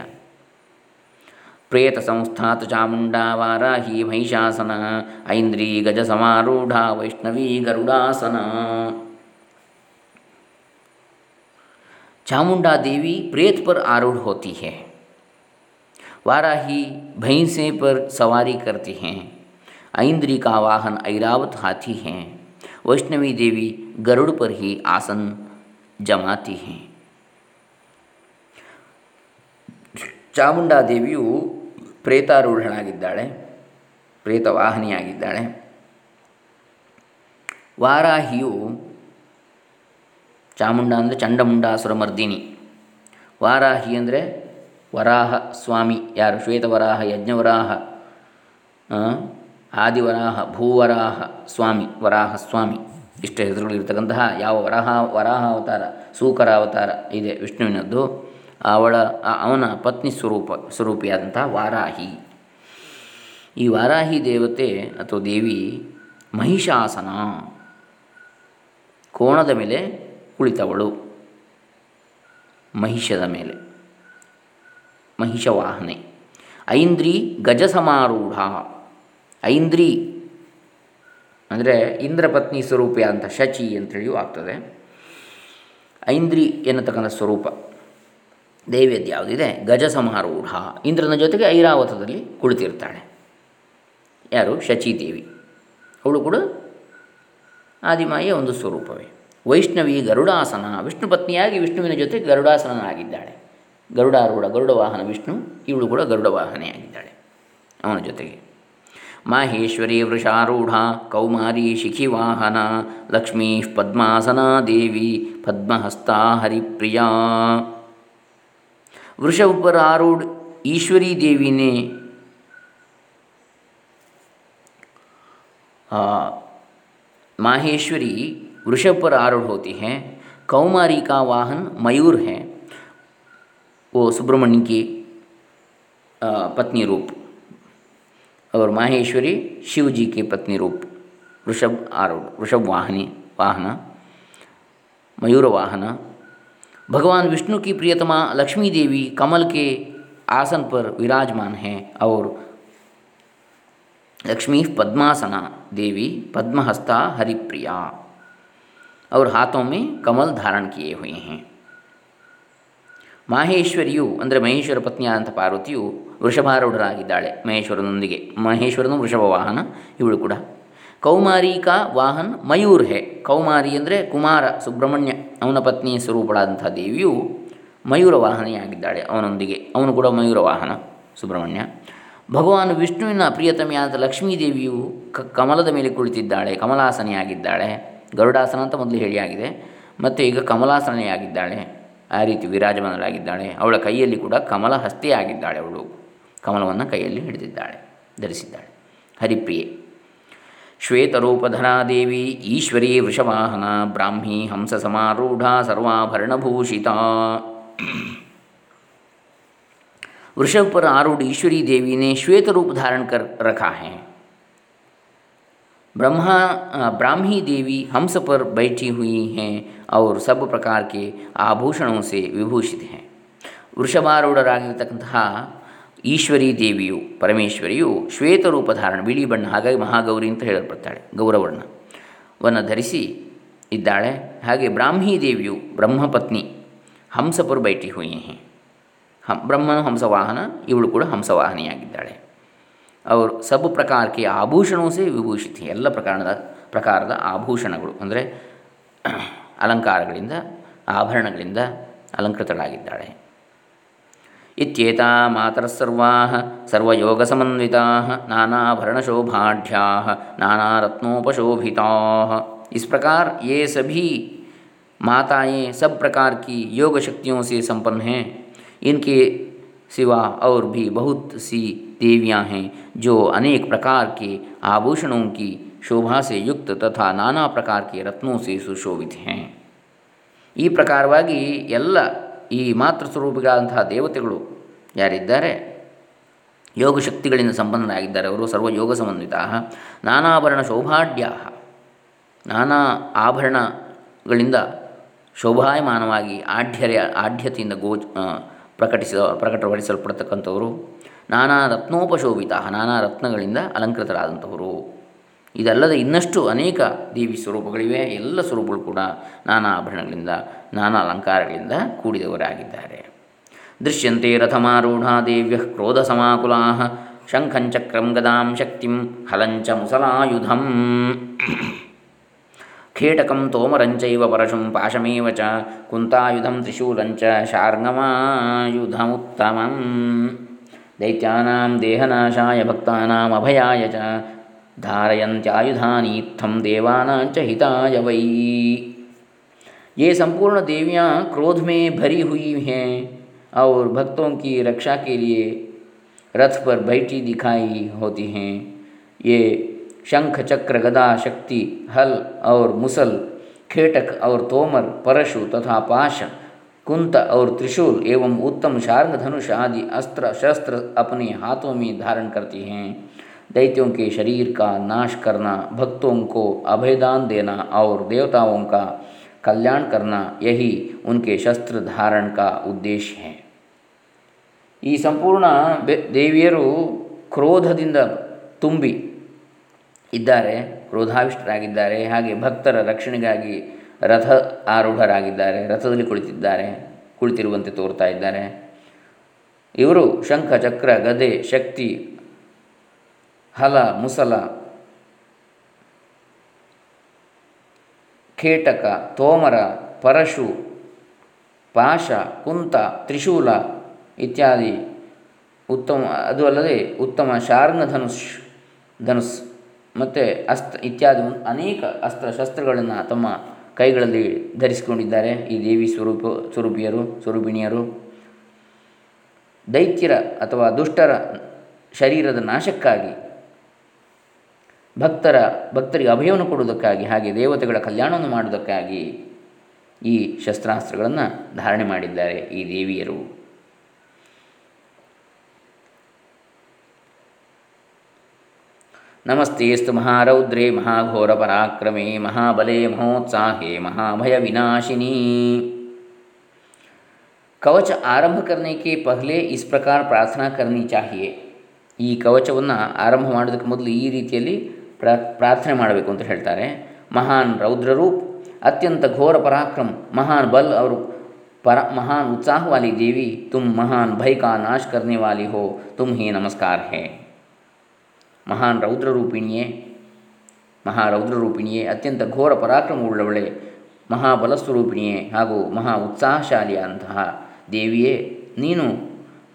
ಪ್ರೇತ ಸಂಸ್ಥಾತ ಚಾಮುಂಡ ವಾರಾಹಿ ಮಹಿಷಾಸನ, ಐಂದ್ರೀ ಗಜ ಸಮಾರೂಢ ವೈಷ್ಣವೀ ಗರುಡಾಸನ. चामुंडा देवी प्रेत पर आरूढ़ होती है, वाराही भैंसे पर सवारी करती हैं, ऐन्द्री का वाहन ऐरावत हाथी हैं, वैष्णवी देवी गरुड़ पर ही आसन जमाती हैं. चामुंडा देवियु प्रेतारूढ़णागिद्दाळे, प्रेतवाहनियागिद्दाळे. ವಾರಾಹಿಯು ಚಾಮುಂಡ ಅಂದರೆ ಚಂಡಮುಂಡಾಸುರ ಮರ್ದಿನಿ, ವಾರಾಹಿ ಅಂದರೆ ವರಾಹ ಸ್ವಾಮಿ ಯಾರು, ಶ್ವೇತವರಾಹ, ಯಜ್ಞವರಾಹ, ಆದಿವರಾಹ, ಭೂವರಾಹ ಸ್ವಾಮಿ, ವರಾಹ ಸ್ವಾಮಿ, ಇಷ್ಟು ಹೆಸರುಗಳಿರ್ತಕ್ಕಂತಹ ಯಾವ ವರಾಹ ವರಾಹ ಅವತಾರ, ಸೂಕರ ಅವತಾರ ಇದೆ ವಿಷ್ಣುವಿನದ್ದು, ಅವಳ ಅವನ ಪತ್ನಿ ಸ್ವರೂಪ ಸ್ವರೂಪಿಯಾದಂತಹ ವಾರಾಹಿ. ಈ ವಾರಾಹಿ ದೇವತೆ ಅಥವಾ ದೇವಿ ಮಹಿಷಾಸನ ಕೋಣದ ಮೇಲೆ ಕುಳಿತವಳು, ಮಹಿಷದ ಮೇಲೆ, ಮಹಿಷವಾಹನೆ. ಐಂದ್ರಿ ಗಜ ಸಮಾರೂಢ, ಐಂದ್ರಿ ಅಂದರೆ ಇಂದ್ರಪತ್ನಿ ಸ್ವರೂಪ ಅಂತ ಶಚಿ ಅಂತೇಳಿಯೂ ಆಗ್ತದೆ. ಐಂದ್ರಿ ಎನ್ನತಕ್ಕಂಥ ಸ್ವರೂಪ ದೇವಿಯದ್ದು ಯಾವುದಿದೆ, ಗಜ ಸಮಾರೂಢ, ಇಂದ್ರನ ಜೊತೆಗೆ ಐರಾವತದಲ್ಲಿ ಕುಳಿತಿರ್ತಾಳೆ. ಯಾರು? ಶಚಿ ದೇವಿ. ಅವಳು ಕೂಡ ಆದಿಮಾಯಿಯ ಒಂದು ಸ್ವರೂಪವೇ. ವೈಷ್ಣವಿ ಗರುಡಾಸನ, ವಿಷ್ಣು ಪತ್ನಿಯಾಗಿ ವಿಷ್ಣುವಿನ ಜೊತೆ ಗರುಡಾಸನನಾಗಿದ್ದಾಳೆ, ಗರುಡಾರೂಢ, ಗರುಡ ವಾಹನ ವಿಷ್ಣು, ಇವಳು ಕೂಡ ಗರುಡ ವಾಹನೆಯಾಗಿದ್ದಾಳೆ ಅವನ ಜೊತೆಗೆ. ಮಾಹೇಶ್ವರಿ ವೃಷಾರೂಢ ಕೌಮಾರಿ ಶಿಖಿವಾಹನ, ಲಕ್ಷ್ಮೀ ಪದ್ಮಾಸನ ದೇವಿ ಪದ್ಮಹಸ್ತ ಹರಿಪ್ರಿಯ. ವೃಷಭ पर आरूढ़ ईश्वरी देवी ने माहेश्वरी वृषभ पर आरूढ़ होती हैं. कौमारी का वाहन मयूर है, वो सुब्रमण्य की पत्नी रूप, और माहेश्वरी शिव जी के पत्नी रूप, वृषभ आरूढ़, वृषभ वाहनी वाहन, मयूर वाहन. भगवान विष्णु की प्रियतमा लक्ष्मी देवी कमल के आसन पर विराजमान हैं और लक्ष्मी पद्मासना देवी पद्महस्ता हरिप्रिया, और हाथों में कमल धारण किए हुए हैं. ಮಾಹೇಶ್ವರಿಯು ಅಂದರೆ ಮಹೇಶ್ವರ ಪತ್ನಿಯಾದಂಥ ಪಾರ್ವತಿಯು ವೃಷಭಾರೂಢರಾಗಿದ್ದಾಳೆ, ಮಹೇಶ್ವರನೊಂದಿಗೆ. ಮಹೇಶ್ವರನು ವೃಷಭ ವಾಹನ, ಇವಳು ಕೂಡ. ಕೌಮಾರಿಕಾ ವಾಹನ್ ಮಯೂರ್ ಹೇ, ಕೌಮಾರಿ ಅಂದರೆ ಕುಮಾರ ಸುಬ್ರಹ್ಮಣ್ಯ, ಅವನ ಪತ್ನಿ ಸ್ವರೂಪಳಾದಂಥ ದೇವಿಯು ಮಯೂರ ವಾಹನೆಯಾಗಿದ್ದಾಳೆ ಅವನೊಂದಿಗೆ, ಅವನು ಕೂಡ ಮಯೂರ ವಾಹನ ಸುಬ್ರಹ್ಮಣ್ಯ. ಭಗವಾನ್ ವಿಷ್ಣುವಿನ ಪ್ರಿಯತಮೆಯಾದ ಲಕ್ಷ್ಮೀ ದೇವಿಯು ಕ ಕಮಲದ ಮೇಲೆ ಕುಳಿತಿದ್ದಾಳೆ, ಕಮಲಾಸನೆಯಾಗಿದ್ದಾಳೆ. ಗರುಡಾಸನ ಅಂತ ಮೊದಲು ಹೇಳಿಯಾಗಿದೆ, ಮತ್ತು ಈಗ ಕಮಲಾಸನೆಯಾಗಿದ್ದಾಳೆ, ಆ ರೀತಿ ವಿರಾಜಮಾನರಾಗಿದ್ದಾಳೆ. ಅವಳ ಕೈಯಲ್ಲಿ ಕೂಡ ಕಮಲ ಹಸ್ತೆಯಾಗಿದ್ದಾಳೆ, ಅವಳು ಕಮಲವನ್ನು ಕೈಯಲ್ಲಿ ಹಿಡಿದಿದ್ದಾಳೆ, ಧರಿಸಿದ್ದಾಳೆ. ಹರಿಪ್ರಿಯೆ ಶ್ವೇತರೂಪಧರಾ ದೇವಿ ಈಶ್ವರಿ ವೃಷವಾಹನ ಬ್ರಾಹ್ಮಿ ಹಂಸ ಸಮಾರೂಢ ಸರ್ವಾಭರಣಭೂಷಿತ. वृषभ पर आरूढ़ ईश्वरी देवी ने श्वेत रूप धारण कर रखा है. ब्रह्मा ब्राह्मी देवी हंस पर बैठी हुई हैं और सब प्रकार के आभूषणों से विभूषित हैं. ವೃಷಭಾರೂಢರಾಗಿರತಕ್ಕಂತಹ ಈಶ್ವರಿ ದೇವಿಯು ಪರಮೇಶ್ವರಿಯು ಶ್ವೇತ ರೂಪ ಧಾರಣ, ಬಿಳಿ ಬಣ್ಣ, ಹಾಗಾಗಿ ಮಹಾಗೌರಿ ಅಂತ ಹೇಳಲ್ಪಡ್ತಾಳೆ, ಗೌರವರ್ಣವನ್ನು ಧರಿಸಿ ಇದ್ದಾಳೆ. ಹಾಗೆ ಬ್ರಾಹ್ಮೀ ದೇವಿಯು ಬ್ರಹ್ಮಪತ್ನಿ ಹಂಸ ಪರ್ ಬೈಠಿ ಹುಯಿ ಹೇ, ಹಂ ಬ್ರಹ್ಮನು ಹಂಸವಾಹನ, ಇವಳು ಕೂಡ ಹಂಸವಾಹನಿಯಾಗಿದ್ದಾಳೆ. ಅವರು ಸಬ್ ಪ್ರಕಾರಕ್ಕೆ ಆಭೂಷಣವೂ ಸೇ ವಿಭೂಷಿತಿ, ಎಲ್ಲ ಪ್ರಕಾರದ ಪ್ರಕಾರದ ಆಭೂಷಣಗಳು ಅಂದರೆ ಅಲಂಕಾರಗಳಿಂದ ಆಭರಣಗಳಿಂದ ಅಲಂಕೃತಳಾಗಿದ್ದಾಳೆ. ಇತ್ಯೇತಾ ಮಾತರಸ್ಸರ್ವಾಃ ಸರ್ವಯೋಗಸಮನ್ವಿತಾಃ ನಾನಾಭರಣಶೋಭಾಢ್ಯಾಃ ನಾನಾರತ್ನೋಪಶೋಭಿತಾಃ. इस प्रकार ये सभी माताएं सब प्रकार की योग शक्तियों से संपन्न हैं. इनके सिवा और भी बहुत सी देवियां हैं जो अनेक प्रकार के आभूषणों की शोभा से युक्त तथा नाना प्रकार के रत्नों से सुशोभित हैं. ಈ ಪ್ರಕಾರವಾಗಿ ಎಲ್ಲ ಈ ಮಾತೃಸ್ವರೂಪಿಗಳಾದಂತಹ ದೇವತೆಗಳು ಯಾರಿದ್ದಾರೆ, ಯೋಗಶಕ್ತಿಗಳಿಂದ ಸಂಪನ್ನರಾಗಿದ್ದಾರೆ. ಅವರು ಸರ್ವಯೋಗ ಸಮನ್ವಿತಾ ನಾನಾಭರಣ ಶೋಭಾಢ್ಯಾ, ನಾನಾ ಆಭರಣಗಳಿಂದ ಶೋಭಾಯಮಾನವಾಗಿ ಆಢ್ಯರ್ಯ ಆಢ್ಯತೆಯಿಂದ ಗೋ ಪ್ರಕಟಿಸ ಪ್ರಕಟಪಡಿಸಲ್ಪಡ್ತಕ್ಕಂಥವರು, ನಾನಾ ರತ್ನೋಪಶೋಭಿತಾ ನಾನಾ ರತ್ನಗಳಿಂದ ಅಲಂಕೃತರಾದಂಥವರು. ಇದಲ್ಲದೆ ಇನ್ನಷ್ಟು ಅನೇಕ ದೇವಿ ಸ್ವರೂಪಗಳಿವೆ. ಎಲ್ಲ ಸ್ವರೂಪಗಳು ಕೂಡ ನಾನಾ ಆಭರಣಗಳಿಂದ ನಾನಾ ಅಲಂಕಾರಗಳಿಂದ ಕೂಡಿದವರಾಗಿದ್ದಾರೆ. ದೃಶ್ಯಂತೆ ರಥಮಾರೂಢಾ ದೇವ್ಯಃ ಕ್ರೋಧ ಸಮಾಕುಲಾಃ ಶಂಖಂಚಕ್ರಂ ಗದಾಂ ಶಕ್ತಿಂ ಹಲಂಚ ಮುಸಲಾಯುಧಂ ಖೇಟಕಂ ತೋಮರಂಚೈವ ಪರಶುಂ ಪಾಶಮೇವ ಚ ಕುಂತಾಯುಧಂ ತ್ರಿಶೂಲಂಚ ಶಾರ್ಂಗಮಾಯುಧಮುತ್ತಮಂ ದೈತ್ಯಾನಾಂ ದೇಹನಾಶಾಯ ಭಕ್ತಾನಾಂ ಅಭಯಾಯ ಚ ಧಾರಯಂತ್ಯಾಯುಧಾನೀತ್ಥಂ ದೇವಾನಾಂ ಚ ಹಿತಾಯ ವೈ. ये संपूर्ण देवियाँ क्रोध में भरी हुई हैं और भक्तों की रक्षा के लिए रथ पर बैठी दिखाई होती हैं. ये शंख चक्र गदा शक्ति हल और मुसल खेटक और तोमर परशु तथा पाश कुंत और त्रिशूल एवं उत्तम शार्ंग धनुष आदि अस्त्र शस्त्र अपने हाथों में धारण करती हैं. दैत्यों के शरीर का नाश करना, भक्तों को अभयदान देना और देवताओं का कल्याण करना, यही उनके शस्त्र धारण का उद्देश्य है. ಈ ಸಂಪೂರ್ಣ ದೇವಿಯರು ಕ್ರೋಧದಿಂದ ತುಂಬಿ ಇದ್ದಾರೆ, ಕ್ರೋಧಾವಿಷ್ಟರಾಗಿದ್ದಾರೆ. ಹಾಗೆ ಭಕ್ತರ ರಕ್ಷಣೆಗಾಗಿ ರಥ ಆರೂಢರಾಗಿದ್ದಾರೆ, ರಥದಲ್ಲಿ ಕುಳಿತಿದ್ದಾರೆ, ಕುಳಿತಿರುವಂತೆ ತೋರ್ತಾ ಇದ್ದಾರೆ. ಇವರು ಶಂಖ ಚಕ್ರ ಗದೆ ಶಕ್ತಿ ಹಲ ಮುಸಲ ಖೇಟಕ ತೋಮರ ಪರಶು ಪಾಶ ಕುಂತ ತ್ರಿಶೂಲ ಇತ್ಯಾದಿ ಉತ್ತಮ, ಅದು ಅಲ್ಲದೆ ಉತ್ತಮ ಶಾರ್ಂಗ ಧನುಷ್ ಧನುಸ್ ಮತ್ತು ಅಸ್ತ್ರ ಇತ್ಯಾದಿ ಅನೇಕ ಅಸ್ತ್ರ ಶಸ್ತ್ರಗಳನ್ನು ತಮ್ಮ ಕೈಗಳಲ್ಲಿ ಧರಿಸಿಕೊಂಡಿದ್ದಾರೆ ಈ ದೇವಿ ಸ್ವರೂಪ ಸ್ವರೂಪಿಯರು ಸ್ವರೂಪಿಣಿಯರು. ದೈತ್ಯರ ಅಥವಾ ದುಷ್ಟರ ಶರೀರದ ನಾಶಕ್ಕಾಗಿ, ಭಕ್ತರ ಭಕ್ತರಿಗೆ ಅಭಯವನ್ನು ಕೊಡುವುದಕ್ಕಾಗಿ, ಹಾಗೆ ದೇವತೆಗಳ ಕಲ್ಯಾಣವನ್ನು ಮಾಡುವುದಕ್ಕಾಗಿ ಈ ಶಸ್ತ್ರಾಸ್ತ್ರಗಳನ್ನು ಧಾರಣೆ ಮಾಡಿದ್ದಾರೆ ಈ ದೇವಿಯರು. ನಮಸ್ತೆಸ್ತು ಮಹಾರೌದ್ರೇ ಮಹಾಘೋರ ಪರಾಕ್ರಮೇ ಮಹಾಬಲೇ ಮಹೋತ್ಸಾಹೇ ಮಹಾಭಯ ವಿನಾಶಿನಿ. ಕವಚ ಆರಂಭ ಕರ್ನೇಕೆ ಪಹಲೆ ಇಸ್ ಪ್ರಕಾರ ಪ್ರಾರ್ಥನಾ ಕರ್ನಿ ಚಾಹಿಯೇ. ಈ ಕವಚವನ್ನು ಆರಂಭ ಮಾಡೋದಕ್ಕೆ ಮೊದಲು ಈ ರೀತಿಯಲ್ಲಿ ಪ್ರಾ ಪ್ರಾರ್ಥನೆ ಮಾಡಬೇಕು ಅಂತ ಹೇಳ್ತಾರೆ. ಮಹಾನ್ ರೌದ್ರರೂಪ್, ಅತ್ಯಂತ ಘೋರ ಪರಾಕ್ರಮ್, ಮಹಾನ್ ಬಲ್ ಅವರು ಪರ, ಮಹಾನ್ उत्साह वाली देवी, तुम महान भय का नाश करने वाली हो, तुम्हें नमस्कार है. ಮಹಾನ್ ರೌದ್ರರೂಪಿಣಿಯೇ, ಮಹಾರೌದ್ರರೂಪಿಣಿಯೇ, ಅತ್ಯಂತ ಘೋರ ಪರಾಕ್ರಮವುಳ್ಳವಳೆ, ಮಹಾಬಲಸ್ವರೂಪಿಣಿಯೇ ಹಾಗೂ ಮಹಾ ಉತ್ಸಾಹಶಾಲಿಯಾದಂತಹ ದೇವಿಯೇ, ನೀನು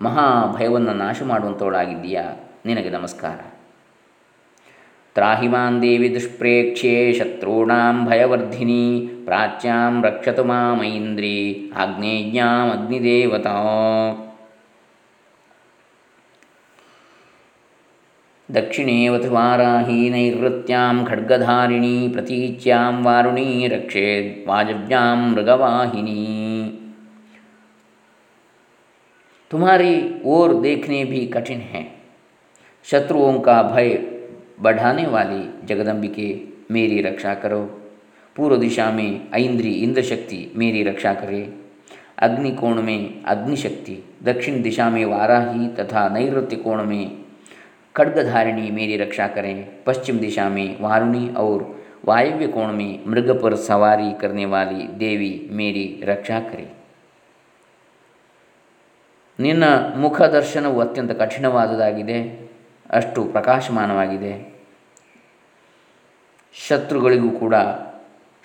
ಮಹಾಭಯವನ್ನು ನಾಶ ಮಾಡುವಂಥವಳಾಗಿದ್ದೀಯಾ, ನಿನಗೆ ನಮಸ್ಕಾರ. ತ್ರಾಹಿಮಾನ್ ದೇವಿ ದುಷ್ಪ್ರೇಕ್ಷ್ಯೆ ಶತ್ರುಣಾಂ ಭಯವರ್ಧಿನಿ ಪ್ರಾಚ್ಯಾಂ ರಕ್ಷತು ಮಾಮೈಂದ್ರಿ ಆಗ್ನೇಯ್ಯಾಂ ಅಗ್ನಿದೇವತಾ. ದಕ್ಷಿಣೇವಥ ವಾರಾಹಿ ನೈಋತ್ಯಾಂ ಖಡ್ಗಧಾರಿಣಿ ಪ್ರತೀಚ್ಯಾಂ ವಾರುಣಿ ರಕ್ಷೇದ್ ವಾಜವ್ಯಾಂ ಮೃಗವಾಹಿನಿ. तुम्हारी ओर देखने भी कठिन है, शत्रुओं का भय बढ़ाने वाली जगदम्बिके मेरी रक्षा करो. पूर्व दिशा में ऐन्द्री इंद्रशक्ति मेरी रक्षा करे. अग्निकोण में अग्निशक्ति, दक्षिण दिशा में वाराही तथा नैऋत्य कोण में खड्गधारिणी मेरी रक्षा करें. पश्चिम दिशा में वारुणी और वायव्य कोण में मृग पर सवारी करने वाली देवी मेरी रक्षा करें. ನಿನ್ನ ಮುಖ ದರ್ಶನವು ಅತ್ಯಂತ ಕಠಿಣವಾದುದಾಗಿದೆ, ಅಷ್ಟು ಪ್ರಕಾಶಮಾನವಾಗಿದೆ. ಶತ್ರುಗಳಿಗೂ ಕೂಡ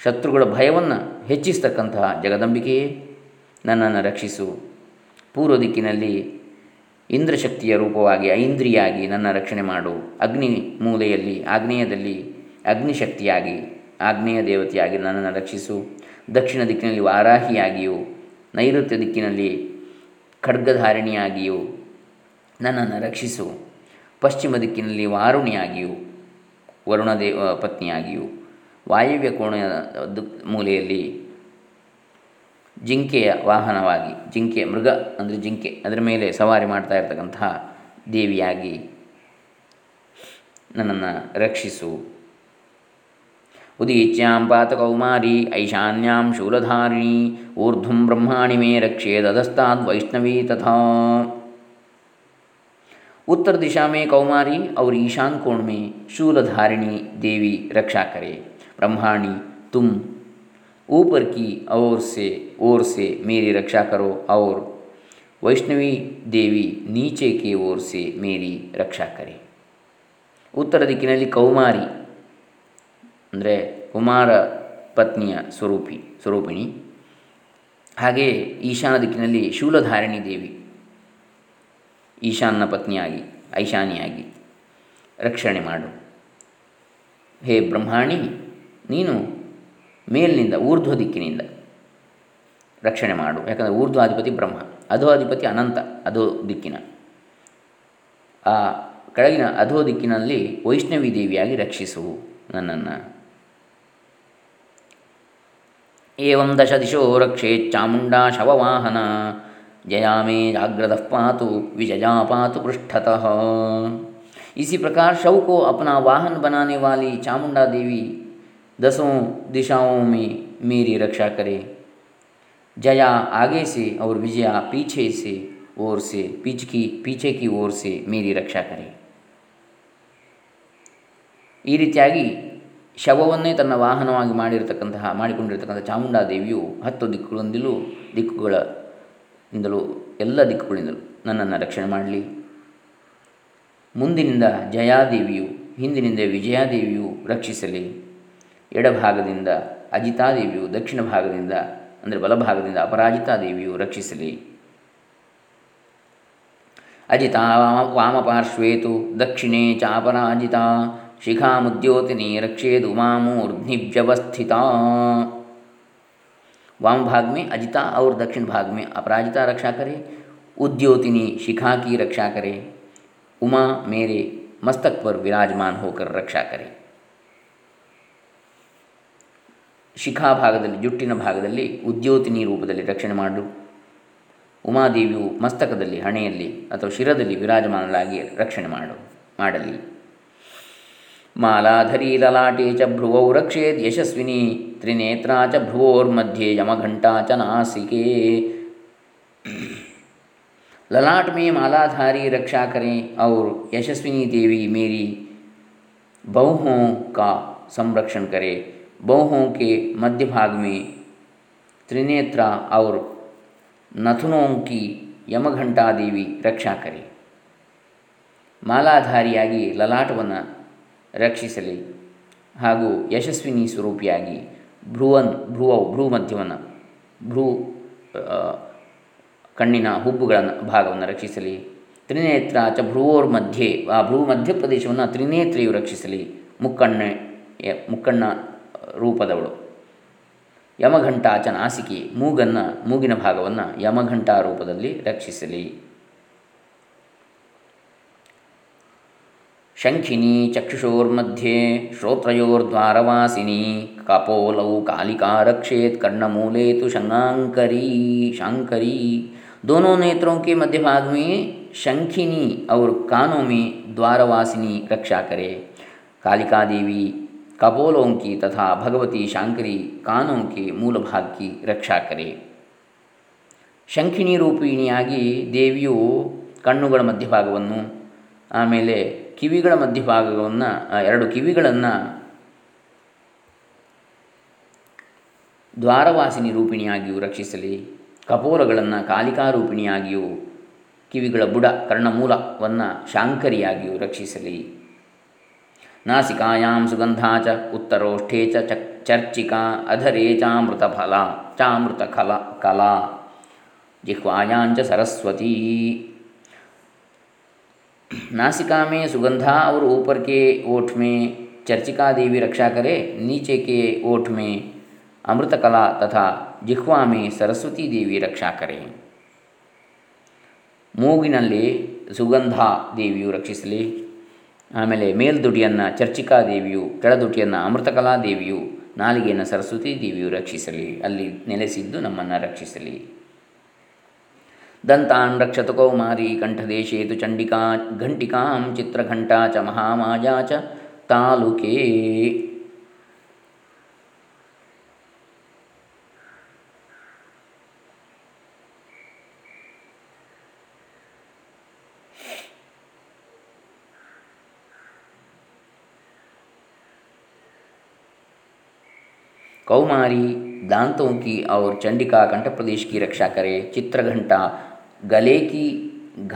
ಶತ್ರುಗಳ ಭಯವನ್ನು ಹೆಚ್ಚಿಸ್ತಕ್ಕಂತಹ ಜಗದಂಬಿಕೆಯೇ ನನ್ನನ್ನು ರಕ್ಷಿಸು. ಪೂರ್ವ ದಿಕ್ಕಿನಲ್ಲಿ ಇಂದ್ರಶಕ್ತಿಯ ರೂಪವಾಗಿ ಐಂದ್ರಿಯಾಗಿ ನನ್ನ ರಕ್ಷಣೆ ಮಾಡು. ಅಗ್ನಿ ಮೂಲೆಯಲ್ಲಿ ಆಗ್ನೇಯದಲ್ಲಿ ಅಗ್ನಿಶಕ್ತಿಯಾಗಿ ಆಗ್ನೇಯ ದೇವತೆಯಾಗಿ ನನ್ನನ್ನು ರಕ್ಷಿಸು. ದಕ್ಷಿಣ ದಿಕ್ಕಿನಲ್ಲಿ ವಾರಾಹಿಯಾಗಿಯೂ ನೈಋತ್ಯ ದಿಕ್ಕಿನಲ್ಲಿ ಖಡ್ಗಧಾರಿಣಿಯಾಗಿಯೂ ನನ್ನನ್ನು ರಕ್ಷಿಸು. ಪಶ್ಚಿಮ ದಿಕ್ಕಿನಲ್ಲಿ ವಾರುಣಿಯಾಗಿಯೂ ವರುಣದೇವ ಪತ್ನಿಯಾಗಿಯೂ ವಾಯವ್ಯ ಕೋಣೆಯ ಮೂಲೆಯಲ್ಲಿ ಜಿಂಕೆಯ ವಾಹನವಾಗಿ ಜಿಂಕೆ ಮೃಗ ಅಂದರೆ ಜಿಂಕೆ ಅದರ ಮೇಲೆ ಸವಾರಿ ಮಾಡ್ತಾ ಇರ್ತಕ್ಕಂತಹ ದೇವಿಯಾಗಿ ನನ್ನನ್ನು ರಕ್ಷಿಸು. ಉದೀಚ್ಯಾಂ ಪಾತ ಕೌಮಾರಿ ಐಶಾನ್ಯಾಂ ಶೂಲಧಾರಿಣಿ ಊರ್ಧ್ವಂ ಬ್ರಹ್ಮಾಣಿ ಮೇ ರಕ್ಷೆ ದದಸ್ತಾದ್ ವೈಷ್ಣವೀ ತಥಾ. उत्तर दिशा में कौमारी और ईशान कोण में शूलधारिणी देवी रक्षा करे. ब्रह्माणी तुम ऊपर की ओर से ओर से मेरी रक्षा करो और वैष्णवी देवी नीचे की ओर से मेरी रक्षा करे. उत्तर ದಿಕ್ಕಿನಲ್ಲಿ ಕೌಮಾರಿ ಅಂದರೆ ಕುಮಾರ ಪತ್ನಿಯ ಸ್ವರೂಪಿ ಸ್ವರೂಪಿಣಿ, ಹಾಗೆ ಈಶಾನ ದಿಕ್ಕಿನಲ್ಲಿ ಶೂಲಧಾರಿಣಿ ದೇವಿ ಈಶಾನ್ಯ ಪತ್ನಿಯಾಗಿ ಐಶಾನಿಯಾಗಿ ರಕ್ಷಣೆ ಮಾಡು. ಹೇ ಬ್ರಹ್ಮಾಣಿ, ನೀನು ಮೇಲಿನಿಂದ ಊರ್ಧ್ವ ದಿಕ್ಕಿನಿಂದ ರಕ್ಷಣೆ ಮಾಡು. ಯಾಕಂದರೆ ಊರ್ಧ್ವಾಧಿಪತಿ ಬ್ರಹ್ಮ, ಅಧೋಧಿಪತಿ ಅನಂತ ಅಧೋ ದಿಕ್ಕಿನ, ಆ ಕೆಳಗಿನ ಅಧೋ ದಿಕ್ಕಿನಲ್ಲಿ ವೈಷ್ಣವಿ ದೇವಿಯಾಗಿ ರಕ್ಷಿಸು ನನ್ನನ್ನು. ಏವಂ ದಶ ದಿಶೋ ರಕ್ಷೆ ಚಾಮುಂಡಾ ಶವವಾಹನ ಜಯಾಮೇ जाग्रतः पातु विजया पातु पृष्ठतः. इसी प्रकार शव को अपना वाहन बनाने वाली चामुंडा देवी दसों दिशाओं में मेरी रक्षा करे. जया आगे से और विजया पीछे से ओर से पीछ की पीछे की ओर से मेरी रक्षा करे. ಈ ರೀತಿಯಾಗಿ ಶವವನ್ನೇ ತನ್ನ ವಾಹನವಾಗಿ ಮಾಡಿರತಕ್ಕಂತಹ ಮಾಡಿಕೊಂಡಿರತಕ್ಕಂಥ ಚಾಮುಂಡಾ ದೇವಿಯು ಹತ್ತು ದಿಕ್ಕುಗಳಿಂದಲೂ ದಿಕ್ಕುಗಳ ಇಂದಲೂ ಎಲ್ಲ ದಿಕ್ಕುಗಳಿಂದಲೂ ನನ್ನನ್ನು ರಕ್ಷಣೆ ಮಾಡಲಿ. ಮುಂದಿನಿಂದ ಜಯಾದೇವಿಯು ಹಿಂದಿನಿಂದ ವಿಜಯಾದೇವಿಯು ರಕ್ಷಿಸಲಿ. ಎಡಭಾಗದಿಂದ ಅಜಿತಾದೇವಿಯು ದಕ್ಷಿಣ ಭಾಗದಿಂದ ಅಂದರೆ ಬಲಭಾಗದಿಂದ ಅಪರಾಜಿತಾದೇವಿಯು ರಕ್ಷಿಸಲಿ. ಅಜಿತಾ ವಾಮಪಾರ್ಶ್ವೇತು ದಕ್ಷಿಣೇ ಚ ಅಪರಾಜಿತಾ ಶಿಖಾಮುದ್ಯೋತಿನಿ ರಕ್ಷೇದು ಮಾಮೂರ್ಧ್ನಿವ್ಯವಸ್ಥಿತಾ. वाम भाग में अजिता और दक्षिण भाग में अपराजिता रक्षा करे. उद्योतिनी शिखा की रक्षा करे. उमा मेरे मस्तक पर विराजमान होकर रक्षा करे. शिखा भागदल्ली जुट्टिन भागदल्ली उद्योतिनी रूपदल्ली रक्षणे माडु. ಉಮಾದೇವಿಯು ಮಸ್ತಕದಲ್ಲಿ ಹಣೆಯಲ್ಲಿ ಅಥವಾ ಶಿರದಲ್ಲಿ ವಿರಾಜಮಾನಳಾಗಿ ರಕ್ಷಣೆ ಮಾಡು ಮಾಡಲಿ. ಮಾಲಾಧರಿ ಲಲಾಟೆ ಚ ಭ್ರುವೌ ರಕ್ಷೇದ್ ಯಶಸ್ವಿನಿ ತ್ರಿನೇತ್ರ ಚ ಭ್ರುವೋರ್ಮಧ್ಯೆ ಯಮಘಂಟಾ ಚ ನಾಸಿಕೆ. ಲಲಾಟ್ ಮೇ मालाधारी रक्षा करें और यशस्विनी देवी मेरी बहुओं का संरक्षण करे. बहुओं के मध्य भाग में त्रिनेत्रा और नथुनों की यमघंटा देवी रक्षा करे. ಮಾಲಾಧಾರಿಯಾಗಿ ಲಲಾಟವನ್ನು ರಕ್ಷಿಸಲಿ ಹಾಗೂ ಯಶಸ್ವಿನಿ ಸ್ವರೂಪಿಯಾಗಿ ಭ್ರುವನ್ ಭ್ರುವವು ಭ್ರೂ ಮಧ್ಯವನ್ನು ಭ್ರೂ ಕಣ್ಣಿನ ಹುಬ್ಬುಗಳನ್ನು ಭಾಗವನ್ನು ರಕ್ಷಿಸಲಿ. ತ್ರಿನೇತ್ರ ಚ ಭ್ರುವೋರ್ ಮಧ್ಯೆ ಆ ಭ್ರೂ ಮಧ್ಯ ಪ್ರದೇಶವನ್ನು ತ್ರಿನೇತ್ರೆಯು ರಕ್ಷಿಸಲಿ. ಮುಕ್ಕಣ್ಣ ಮುಕ್ಕಣ್ಣ ರೂಪದವಳು. ಯಮಘಂಟಾ ಚ ನಾಸಿಕೆ ಮೂಗನ್ನು ಮೂಗಿನ ಭಾಗವನ್ನು ಯಮಘಂಟಾ ರೂಪದಲ್ಲಿ ರಕ್ಷಿಸಲಿ. ಶಂಖಿನಿ ಚಕ್ಷುಷೋರ್ಮಧ್ಯೆ ಶ್ರೋತ್ರಯೋರ್ದ್ವಾರವಾಸಿನಿ ಕಪೋಲೌ ಕಾಲಿಕಾ ರಕ್ಷೇತ್ ಕರ್ಣಮೂಲೆ ತು ಶಂಗಾಂಕರಿ ಶಾಂಕರಿ. ದೋನೋ ನೇತ್ರೋಂ ಕೆ ಮಧ್ಯಭಾಗ ಮೇ ಶಂಖಿನಿ ಔರ್ ಕಾನೋ ಮೇ ದ್ವಾರವಾಸಿನಿ ರಕ್ಷಾ ಕರೆ. ಕಾಲಿಕಾ ದೇವಿ ಕಪೋಲೋ ಕಿ ತಥಾ ಭಗವತಿ ಶಾಂಕರಿ ಕಾನೋ ಕೆ ಮೂಲ ಭಾಗ ಕಿ ರಕ್ಷಾ ಕರೆ. ಶಂಖಿನಿ ರೂಪಿಣಿಯಾಗಿ ದೇವಿಯು ಕಣ್ಣುಗಳ ಮಧ್ಯಭಾಗವನ್ನು ಆಮೇಲೆ ಕಿವಿಗಳ ಮಧ್ಯಭಾಗವನ್ನು ಎರಡು ಕಿವಿಗಳನ್ನು ದ್ವಾರವಾಸಿನಿ ರೂಪಿಣಿಯಾಗಿಯೂ ರಕ್ಷಿಸಲಿ. ಕಪೋಲಗಳನ್ನು ಕಾಲಿಕಾ ರೂಪಿಣಿಯಾಗಿಯೂ ಕಿವಿಗಳ ಬುಡ ಕರ್ಣಮೂಲವನ್ನು ಶಾಂಕರಿಯಾಗಿಯೂ ರಕ್ಷಿಸಲಿ. ನಾಸಿಕಾಯಾಂ ಸುಗಂಧಾ ಚ ಉತ್ತರೋಷ್ಠೇ ಚ ಚರ್ಚಿಕಾ ಅಧರೇ ಚಾಮೃತಫಲ ಚಾಮೃತ ಖಲ ಕಲಾ ಜಿಹ್ವಾಯಾಂಚ ಸರಸ್ವತೀ. नासिका में सुगंधा और ऊपर के ओठ में चर्चिका देवी रक्षा करे, नीचे के ओठ में अमृतकला तथा जिह्वा में सरस्वती देवी रक्षा करे. ಮೂಗಿನಲ್ಲಿ ಸುಗಂಧಾ ದೇವಿಯು ರಕ್ಷಿಸಲಿ. ಆಮೇಲೆ ಮೇಲ್ದುಟಿಯನ್ನು ಚರ್ಚಿಕಾ ದೇವಿಯು, ಕೆಳದುಟಿಯನ್ನು ಅಮೃತಕಲಾ ದೇವಿಯು, ನಾಲಿಗೆಯನ್ನು ಸರಸ್ವತಿ ದೇವಿಯು ರಕ್ಷಿಸಲಿ. ಅಲ್ಲಿ ನೆಲೆಸಿದ್ದು ನಮ್ಮನ್ನು ರಕ್ಷಿಸಲಿ. ದಂತಾನ್ ರಕ್ಷತ ಕೌಮಾರಿ ಕಂಠದೇಶೇ ತು ಚಂಡಿಕಾ ಘಂಟಿಕಾಂ ಚಿತ್ರಘಂಟಾ ಚ ಮಹಾಮಾಯಾ ಚ ತಾಲುಕೇ. ಕೌಮಾರಿ दांतों की और चंडिका कंठ प्रदेश की रक्षा करे, चित्रघंटा गले की,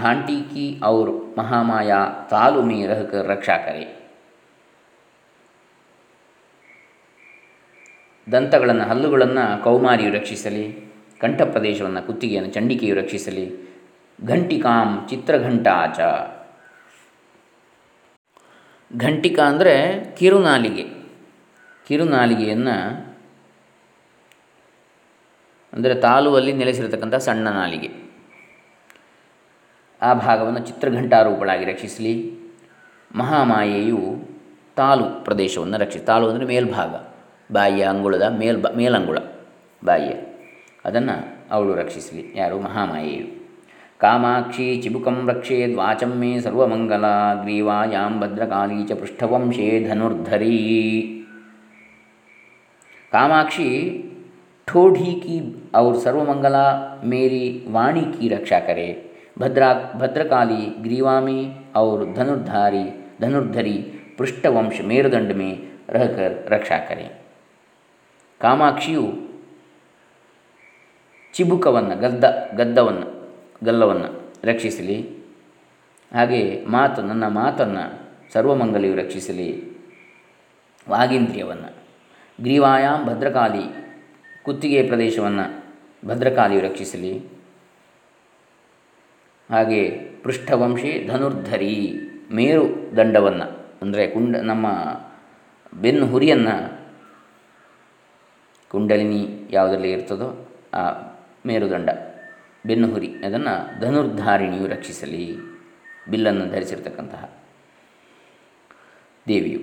घांटी की और महामाया तालु में रहकर रक्षा करे. ದಂತಗಳನ್ನು ಹಲ್ಲುಗಳನ್ನು ಕೌಮಾರಿಯು ರಕ್ಷಿಸಲಿ. ಕಂಠ ಪ್ರದೇಶವನ್ನು, ಕುತ್ತಿಗೆಯನ್ನು ಚಂಡಿಕೆಯು ರಕ್ಷಿಸಲಿ. ಘಂಟಿಕಾಂ ಚಿತ್ರಘಂಟಾ ಚ. ಘಂಟಿಕಾ ಅಂದರೆ ಕಿರುನಾಲಿಗೆ. ಕಿರುನಾಲಿಗೆಯನ್ನು ಅಂದರೆ ತಾಲುವಲ್ಲಿ ನೆಲೆಸಿರತಕ್ಕಂಥ ಸಣ್ಣ ನಾಲಿಗೆ, ಆ ಭಾಗವನ್ನು ಚಿತ್ರಘಂಟಾರೂಪಳಾಗಿ ರಕ್ಷಿಸಲಿ. ಮಹಾಮಾಯೆಯು ತಾಲು ಪ್ರದೇಶವನ್ನು ರಕ್ಷಿಸಿ, ತಾಲು ಅಂದರೆ ಮೇಲ್ಭಾಗ, ಬಾಯಿಯ ಅಂಗುಳದ ಮೇಲ್ಬ ಮೇಲಂಗುಳ ಬಾಯಿಯ, ಅದನ್ನು ಅವಳು ರಕ್ಷಿಸಲಿ. ಯಾರು? ಮಹಾಮಾಯೆಯು. ಕಾಮಾಕ್ಷಿ ಚಿಬುಕಂ ರಕ್ಷೇದ್ ವಾಚಂ ಮೇ ಸರ್ವಮಂಗಲ ಗ್ರೀವಾಯಾಂ ಭದ್ರಕಾಲೀ ಚ ಪೃಷ್ಠವಂಶೇ ಧನುರ್ಧರೀ. ಕಾಮಾಕ್ಷಿ ठोढ़ी की और सर्वमंगला मेरी वाणी की रक्षा करे. भद्रा भद्रकाली ग्रीवा में और धनुर्धारी धनुर्धरी पृष्ठवंश मेरुदंड में रहकर रक्षा करे. कामाक्षियु चिबुकवन्न गद्द गद्दवन्न गल्लवन्न रक्षिसली. ಹಾಗೆ ಮಾತು, ನನ್ನ ಮಾತನ್ನು ಸರ್ವಮಂಗಲಿಯು ರಕ್ಷಿಸಲಿ, ವಾಗೀಂದ್ರಿಯವನ್ನು. ಗ್ರೀವಾಯಾಂ ಭದ್ರಕಾಲಿ, ಕುತ್ತಿಗೆ ಪ್ರದೇಶವನ್ನು ಭದ್ರಕಾಲಿಯು ರಕ್ಷಿಸಲಿ. ಹಾಗೆ ಪೃಷ್ಠವಂಶಿ ಧನುರ್ಧರಿ, ಮೇರು ದಂಡವನ್ನು ಅಂದರೆ ಕುಂಡ ನಮ್ಮ ಬೆನ್ನು ಹುರಿಯನ್ನು, ಕುಂಡಲಿನಿ ಯಾವುದರಲ್ಲಿ ಇರ್ತದೋ ಆ ಮೇರುದಂಡ ಬೆನ್ನು ಹುರಿ, ಅದನ್ನು ಧನುರ್ಧಾರಿಣಿಯು ರಕ್ಷಿಸಲಿ, ಬಿಲ್ಲನ್ನು ಧರಿಸಿರ್ತಕ್ಕಂತಹ ದೇವಿಯು.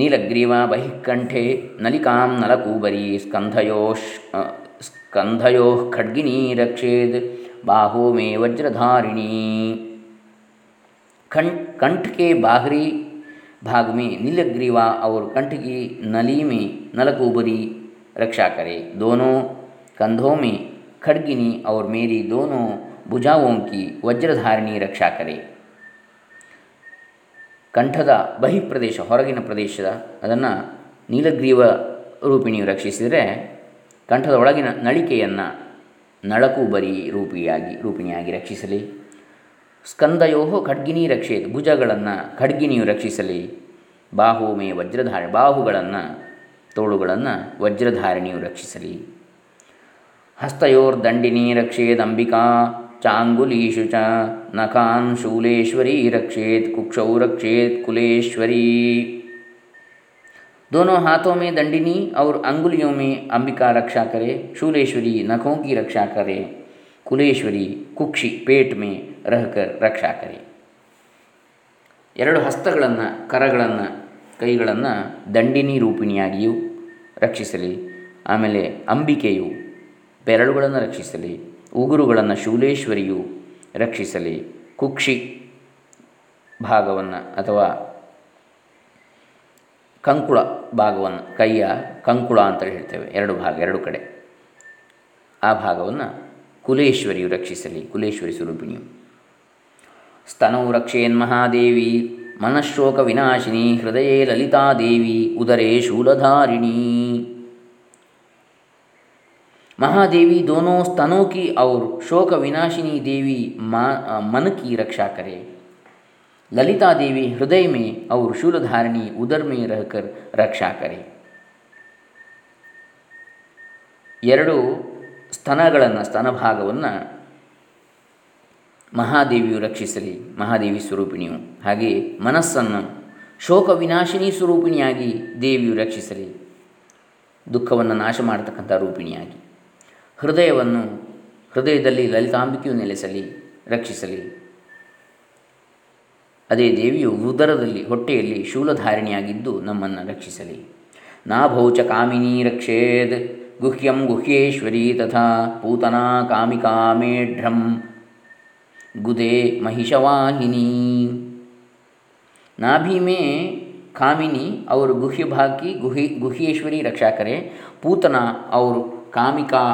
ನೀಲಗ್ರೀವ ಬಹಿಃಕಂಠೆ ನಲಿಕಾಂ ನಲಕೂಬರಿ ಸ್ಕಂಧಯೋಶ್ ಸ್ಕಂಧಯೋ ಖಡ್ಗಿನಿ ರಕ್ಷೇದ್ ಬಾಹೋ ಮೇ ವಜ್ರಧಾರಿಣೀ. खं कंठ के बाहरी भाग में नीलग्रीवा और कंठ की नली में नलकूबरी रक्षा करे. दोनों कंधों में खड्गिनी और मेरी दोनों भुजाओं की वज्रधारिणी रक्षा करे. ಕಂಠದ ಬಹಿಪ್ರದೇಶ, ಹೊರಗಿನ ಪ್ರದೇಶದ, ಅದನ್ನು ನೀಲಗ್ರೀವ ರೂಪಿಣಿಯು ರಕ್ಷಿಸಿದರೆ, ಕಂಠದ ಒಳಗಿನ ನಳಿಕೆಯನ್ನು ನಳಕೂಬರಿ ರೂಪಿಯಾಗಿ ರೂಪಿಣಿಯಾಗಿ ರಕ್ಷಿಸಲಿ. ಸ್ಕಂದಯೋ ಖಡ್ಗಿನಿ ರಕ್ಷೇತ್, ಭುಜಗಳನ್ನು ಖಡ್ಗಿನಿಯು ರಕ್ಷಿಸಲಿ. ಬಾಹು ಮೇ ವಜ್ರಧಾರಿ, ಬಾಹುಗಳನ್ನು ತೋಳುಗಳನ್ನು ವಜ್ರಧಾರಿಣಿಯು ರಕ್ಷಿಸಲಿ. ಹಸ್ತಯೋರ್ ದಂಡಿನಿ ರಕ್ಷೇದ್ ಅಂಬಿಕಾ ಚಾಂಗುಲೀಶು ಚ ನಖಾನ್ ಶೂಲೇಶ್ವರಿ रक्षेत कुक्षौ रक्षेत कुलेश्वरी. दोनों हाथों में दंडिनी और अंगुलियों में अंबिका रक्षा करे. शूलेश्वरी नखों की रक्षा करे. कुलेश्वरी कुक्षी पेट में रहकर रक्षा करे. ಎರಡು ಹಸ್ತಗಳನ್ನು, ಕರಗಳನ್ನು, ಕೈಗಳನ್ನು ದಂಡಿನಿ ರೂಪಿಣಿಯಾಗಿಯೂ ರಕ್ಷಿಸಲಿ. ಆಮೇಲೆ ಅಂಬಿಕೆಯು ಬೆರಳುಗಳನ್ನು ರಕ್ಷಿಸಲಿ. ಉಗುರುಗಳನ್ನು ಶೂಲೇಶ್ವರಿಯು ರಕ್ಷಿಸಲಿ. ಕುಕ್ಷಿ ಭಾಗವನ್ನು ಅಥವಾ ಕಂಕುಳ ಭಾಗವನ್ನು, ಕೈಯ ಕಂಕುಳ ಅಂತೇಳಿ ಹೇಳ್ತೇವೆ, ಎರಡು ಭಾಗ, ಎರಡು ಕಡೆ, ಆ ಭಾಗವನ್ನು ಕುಲೇಶ್ವರಿಯು ರಕ್ಷಿಸಲಿ, ಕುಲೇಶ್ವರಿ ಸ್ವರೂಪಿಣಿಯು. ಸ್ತನೌ ರಕ್ಷೇನ್ ಮಹಾದೇವಿ ಮನಃಶೋಕ ವಿನಾಶಿನಿ ಹೃದಯೇ ಲಲಿತಾದೇವಿ ಉದರೇ ಶೂಲಧಾರಿಣೀ. महादेवी दोनों स्तनों की और शोक विनाशिनी देवी मन की रक्षा करे। ललिता देवी हृदय में और शूलधारिणी उदर में रहकर रक्षा करे. ಎರಡು ಸ್ತನಗಳನ್ನು ಸ್ತನಭಾಗವನ್ನು ಮಹಾದೇವಿಯು ರಕ್ಷಿಸಲಿ, ಮಹಾದೇವಿ ಸ್ವರೂಪಿಣಿಯು. ಹಾಗೆಯೇ ಮನಸ್ಸನ್ನು ಶೋಕ ವಿನಾಶಿನಿ ಸ್ವರೂಪಿಣಿಯಾಗಿ ದೇವಿಯು ರಕ್ಷಿಸಲಿ, ದುಃಖವನ್ನು ನಾಶ ಮಾಡತಕ್ಕಂಥ ರೂಪಿಣಿಯಾಗಿ. ಹೃದಯವನ್ನು ಹೃದಯದಲ್ಲಿ ಲಲಿತಾಂಬಿಕೆಯು ನೆಲೆಸಲಿ, ರಕ್ಷಿಸಲಿ. ಅದೇ ದೇವಿಯು ಉದರದಲ್ಲಿ ಹೊಟ್ಟೆಯಲ್ಲಿ ಶೂಲಧಾರಿಣಿಯಾಗಿದ್ದು ನಮ್ಮನ್ನು ರಕ್ಷಿಸಲಿ. ನಾಭೌಚ ಕಾಮಿನಿ ರಕ್ಷೇದ್ ಗುಹ್ಯಂ ಗುಹ್ಯೇಶ್ವರಿ ತಥಾ ಪೂತನಾ ಕಾಮಿಕಾ ಮೇಢ್ರಂ ಗುದೇ ಮಹಿಷವಾಹಿನಿ. नाभि में कामिनी और गुह्य भाग की गुहे गुहेश्वरी रक्षा करें, पूतना और कामिका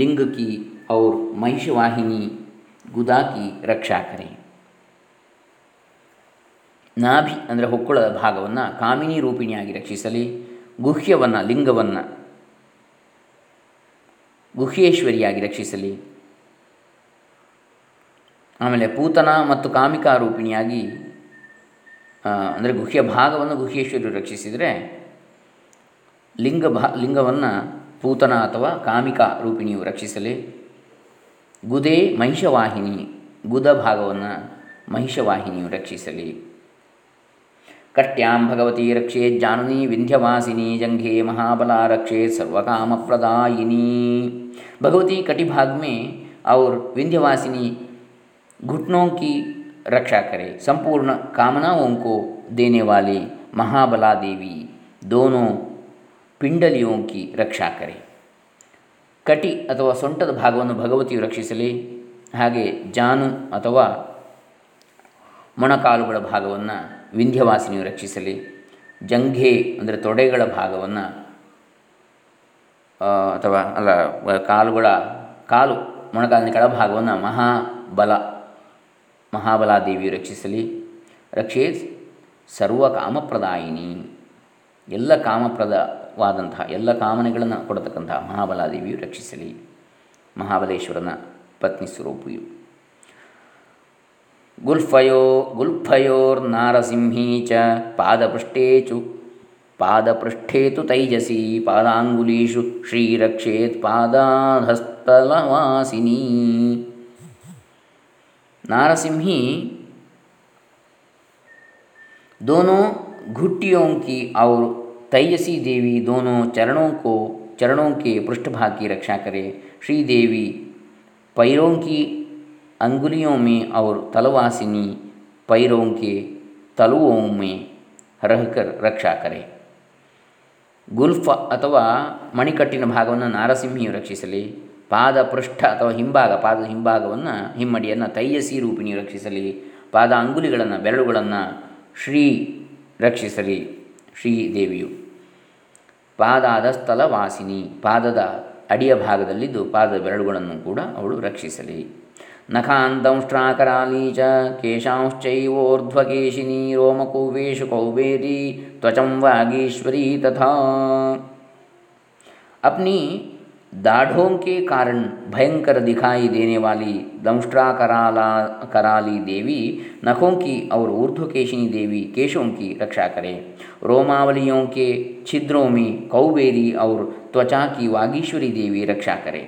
लिंग की और महिषवाहिनी गुदा की रक्षा करें. नाभि अंदर होक्कुळ भागवन्न कामिनी रूपिणियागि रक्षिसली, गुह्यवन्न लिंगवन्न गुहेश्वरियागि रक्षिसली, ಆಮೇಲೆ ಪೂತನ ಮತ್ತು ಕಾಮಿಕಾ ರೂಪಿಣಿಯಾಗಿ ಅಂದರೆ ಗುಹ್ಯ ಭಾಗವನ್ನು ಗುಹ್ಯೇಶ್ವರಿ ರಕ್ಷಿಸಿದರೆ ಲಿಂಗ ಭಾ ಲಿಂಗವನ್ನು ಪೂತನ ಅಥವಾ ಕಾಮಿಕಾ ರೂಪಿಣಿಯು ರಕ್ಷಿಸಲಿ. ಗುದೇ ಮಹಿಷವಾಹಿನಿ, ಗುದ ಭಾಗವನ್ನು ಮಹಿಷವಾಹಿನಿಯು ರಕ್ಷಿಸಲಿ. ಕಟ್ಯಾಂ ಭಗವತಿ ರಕ್ಷೇತ್ ಜಾನುನಿ ವಿಂಧ್ಯವಾಸಿನಿ ಜಂಘೆ ಮಹಾಬಲ ರಕ್ಷೇತ್ ಸರ್ವಕಾಮ ಪ್ರದಾಯಿನಿ. ಭಗವತಿ ಕಟಿಭಾಗ ಮೇ ಔರ್ ವಿಂಧ್ಯವಾಸಿನಿ घुटनों की रक्षा करे. संपूर्ण कामनाओं को देने वाली महाबला देवी दोनों पिंडलियों की रक्षा करे. कटी अथवा ಸೊಂಟದ ಭಾಗವನ್ನು ಭಗವತಿಯು ರಕ್ಷಿಸಲಿ, ಹಾಗೆ ಜಾನು ಅಥವಾ ಮೊಣಕಾಲುಗಳ ಭಾಗವನ್ನು ವಿಂಧ್ಯವಾಸಿನಿಯು ರಕ್ಷಿಸಲಿ. ಜಂಘೆ ಅಂದರೆ ತೊಡೆಗಳ ಭಾಗವನ್ನು ಅಥವಾ ಅಲ್ಲ ಕಾಲುಗಳ ಕಾಲು ಮೊಣಕಾಲಿನ ಕೆಳಭಾಗವನ್ನು ಮಹಾಬಲ ಮಹಾಬಲಾದೇವಿಯು ರಕ್ಷಿಸಲಿ. ರಕ್ಷೇತ್ ಸರ್ವಕಾಮಪ್ರದಾಯಿನಿ, ಎಲ್ಲ ಕಾಮಪ್ರದವಾದಂತಹ ಎಲ್ಲ ಕಾಮನೆಗಳನ್ನು ಕೊಡತಕ್ಕಂತಹ ಮಹಾಬಲಾದೇವಿಯು ರಕ್ಷಿಸಲಿ, ಮಹಾಬಲೇಶ್ವರನ ಪತ್ನಿ ಸ್ವರೂಪಿಯು. ಗುಲ್ಫಯೋ ಗುಲ್ಫಯೋರ್ನಾರಸಿಂಹೀ ಚ ಪಾದಪೃಷ್ಠೇಚು ಪಾದಪೃಷ್ಠೇತು ತೈಜಸಿ ಪಾದಾಂಗುಲೀಷು ಶ್ರೀರಕ್ಷೇತ್ ಪಾದಾಧಸ್ಥಲವಾಸಿನೀ. नारसिंही दोनों घुट्टियों की और तेजसी देवी दोनों चरणों को चरणों के पृष्ठभाग की रक्षा करे. श्री देवी पैरों की अंगुलियों में और तलवासिनी पैरों के तलुओं में रहकर रक्षा करे. गुल्फ अथवा मणिकट्टिन भागವನ್ನು ನಾರಸಿಂಹಿಯು ರಕ್ಷಿಸಲಿ. ಪಾದಪೃಷ್ಠ ಅಥವಾ ಹಿಂಭಾಗ ಪಾದದ ಹಿಂಭಾಗವನ್ನು ಹಿಮ್ಮಡಿಯನ್ನು ತೈಜಸಿ ರೂಪಿಣಿ ರಕ್ಷಿಸಲಿ. ಪಾದ ಅಂಗುಲಿಗಳನ್ನು ಬೆರಳುಗಳನ್ನು ಶ್ರೀ ರಕ್ಷಿಸಲಿ, ಶ್ರೀ ದೇವಿಯು. ಪಾದಾದ ಸ್ಥಳವಾಸಿನಿ ಪಾದದ ಅಡಿಯ ಭಾಗದಲ್ಲಿದ್ದು ಪಾದದ ಬೆರಳುಗಳನ್ನು ಕೂಡ ಅವಳು ರಕ್ಷಿಸಲಿ. ನಖಾಂತಂಷ್ಟ್ರಾಕರಾಲೀ ಚ ಕೇಶಾಂಶ್ಚೈವೋರ್ಧ್ವಕೇಶಿನಿ ರೋಮಕೂವೇಶು ಕೌಬೇರಿ ತ್ವಚಂ ವಾಗೀಶ್ವರಿ ತಥಾ. ಅಪ್ನಿ दाढ़ों के कारण भयंकर दिखाई देने वाली दंष्ट्रा कराला कराली देवी नखों की और ऊर्ध्वकेशिनी देवी केशों की रक्षा करे. रोमावलियों के छिद्रों में कौबेरी और त्वचा की वागीश्वरी देवी रक्षा करे.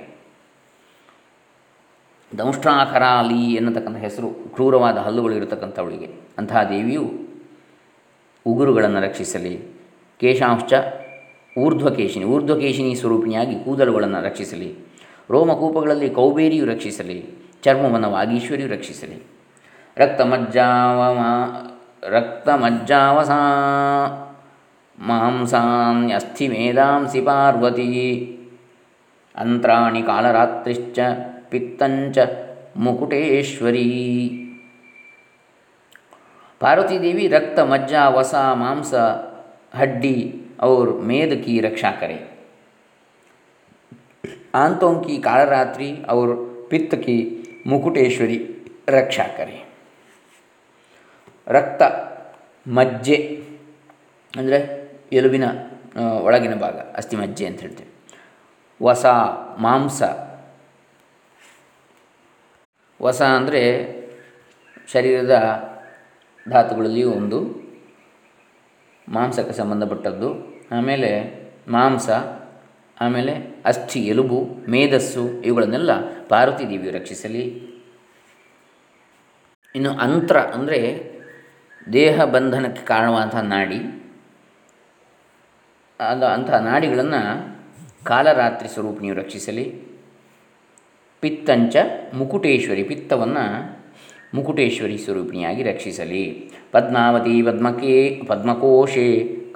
दंष्ट्रा कराली ಎನ್ನತಕ್ಕಂಥ ಹೆಸರು ಕ್ರೂರವಾದ ಹಲ್ಲುಗಳಿರತಕ್ಕಂಥವಳಿಗೆ ಅಂತಹ ದೇವಿಯು ಉಗುರುಗಳನ್ನು ರಕ್ಷಿಸಲಿ. ಕೇಶಾಂಶ್ಚ ಊರ್ಧ್ವಕೇಶಿನಿ ಊರ್ಧ್ವಕೇಶಿನಿ ಸ್ವರೂಪಿಣಿಯಾಗಿ ಕೂದಲುಗಳನ್ನು ರಕ್ಷಿಸಲಿ. ರೋಮಕೂಪಗಳಲ್ಲಿ ಕೌಬೇರಿಯು ರಕ್ಷಿಸಲಿ, ಚರ್ಮವನ್ನು ವಾಗೀಶ್ವರಿಯು ರಕ್ಷಿಸಲಿ. ರಕ್ತಮಜ್ಜಾವಮ ರಕ್ತಮಜ್ಜಾವಸಾ ಮಾಂಸಾನ್ಯಸ್ಥಿ ಮೇಧಾಂಸಿ ಪಾರ್ವತಿ ಅಂತ್ರಾಣಿ ಕಾಲರಾತ್ರಿಶ್ಚ ಪಿತ್ತಂಚ ಮುಕುಟೇಶ್ವರಿ. ಪಾರ್ವತಿ ದೇವಿ ರಕ್ತ ಮಜ್ಜ ವಸ ಮಾಂಸ ಹಡ್ಡಿ और मेद की रक्षा करे. आंतों की कालरात्रि और पित्त की मुकुटेश्वरी रक्षा करे. रक्त मज्जे ಅಂದರೆ ಎಲುಬಿನ ಒಳಗಿನ ಭಾಗ ಅಸ್ಥಿಮಜ್ಜೆ ಅಂತ ಹೇಳ್ತೇವೆ. ವಸ ಮಾಂಸ. ವಸ ಅಂದರೆ ಶರೀರದ ಧಾತುಗಳಲ್ಲಿಯೂ ಒಂದು, ಮಾಂಸಕ್ಕೆ ಸಂಬಂಧಪಟ್ಟದ್ದು. ಆಮೇಲೆ ಮಾಂಸ, ಆಮೇಲೆ ಅಸ್ಥಿ, ಎಲುಬು, ಮೇಧಸ್ಸು, ಇವುಗಳನ್ನೆಲ್ಲ ಪಾರ್ವತಿ ದೇವಿಯು ರಕ್ಷಿಸಲಿ. ಇನ್ನು ಅಂತ್ರ ಅಂದರೆ ದೇಹ ಬಂಧನಕ್ಕೆ ಕಾರಣವಾದಂತಹ ನಾಡಿ, ಅದು ಅಂತಹ ನಾಡಿಗಳನ್ನು ಕಾಲರಾತ್ರಿ ಸ್ವರೂಪಿಣಿಯು ರಕ್ಷಿಸಲಿ. ಪಿತ್ತಂಚ ಮುಕುಟೇಶ್ವರಿ, ಪಿತ್ತವನ್ನು ಮುಕುಟೇಶ್ವರಿ ಸ್ವರೂಪಿಣಿಯಾಗಿ ರಕ್ಷಿಸಲಿ. ಪದ್ಮಾವತಿ ಪದ್ಮಕೇ ಪದ್ಮಕೋಶೆ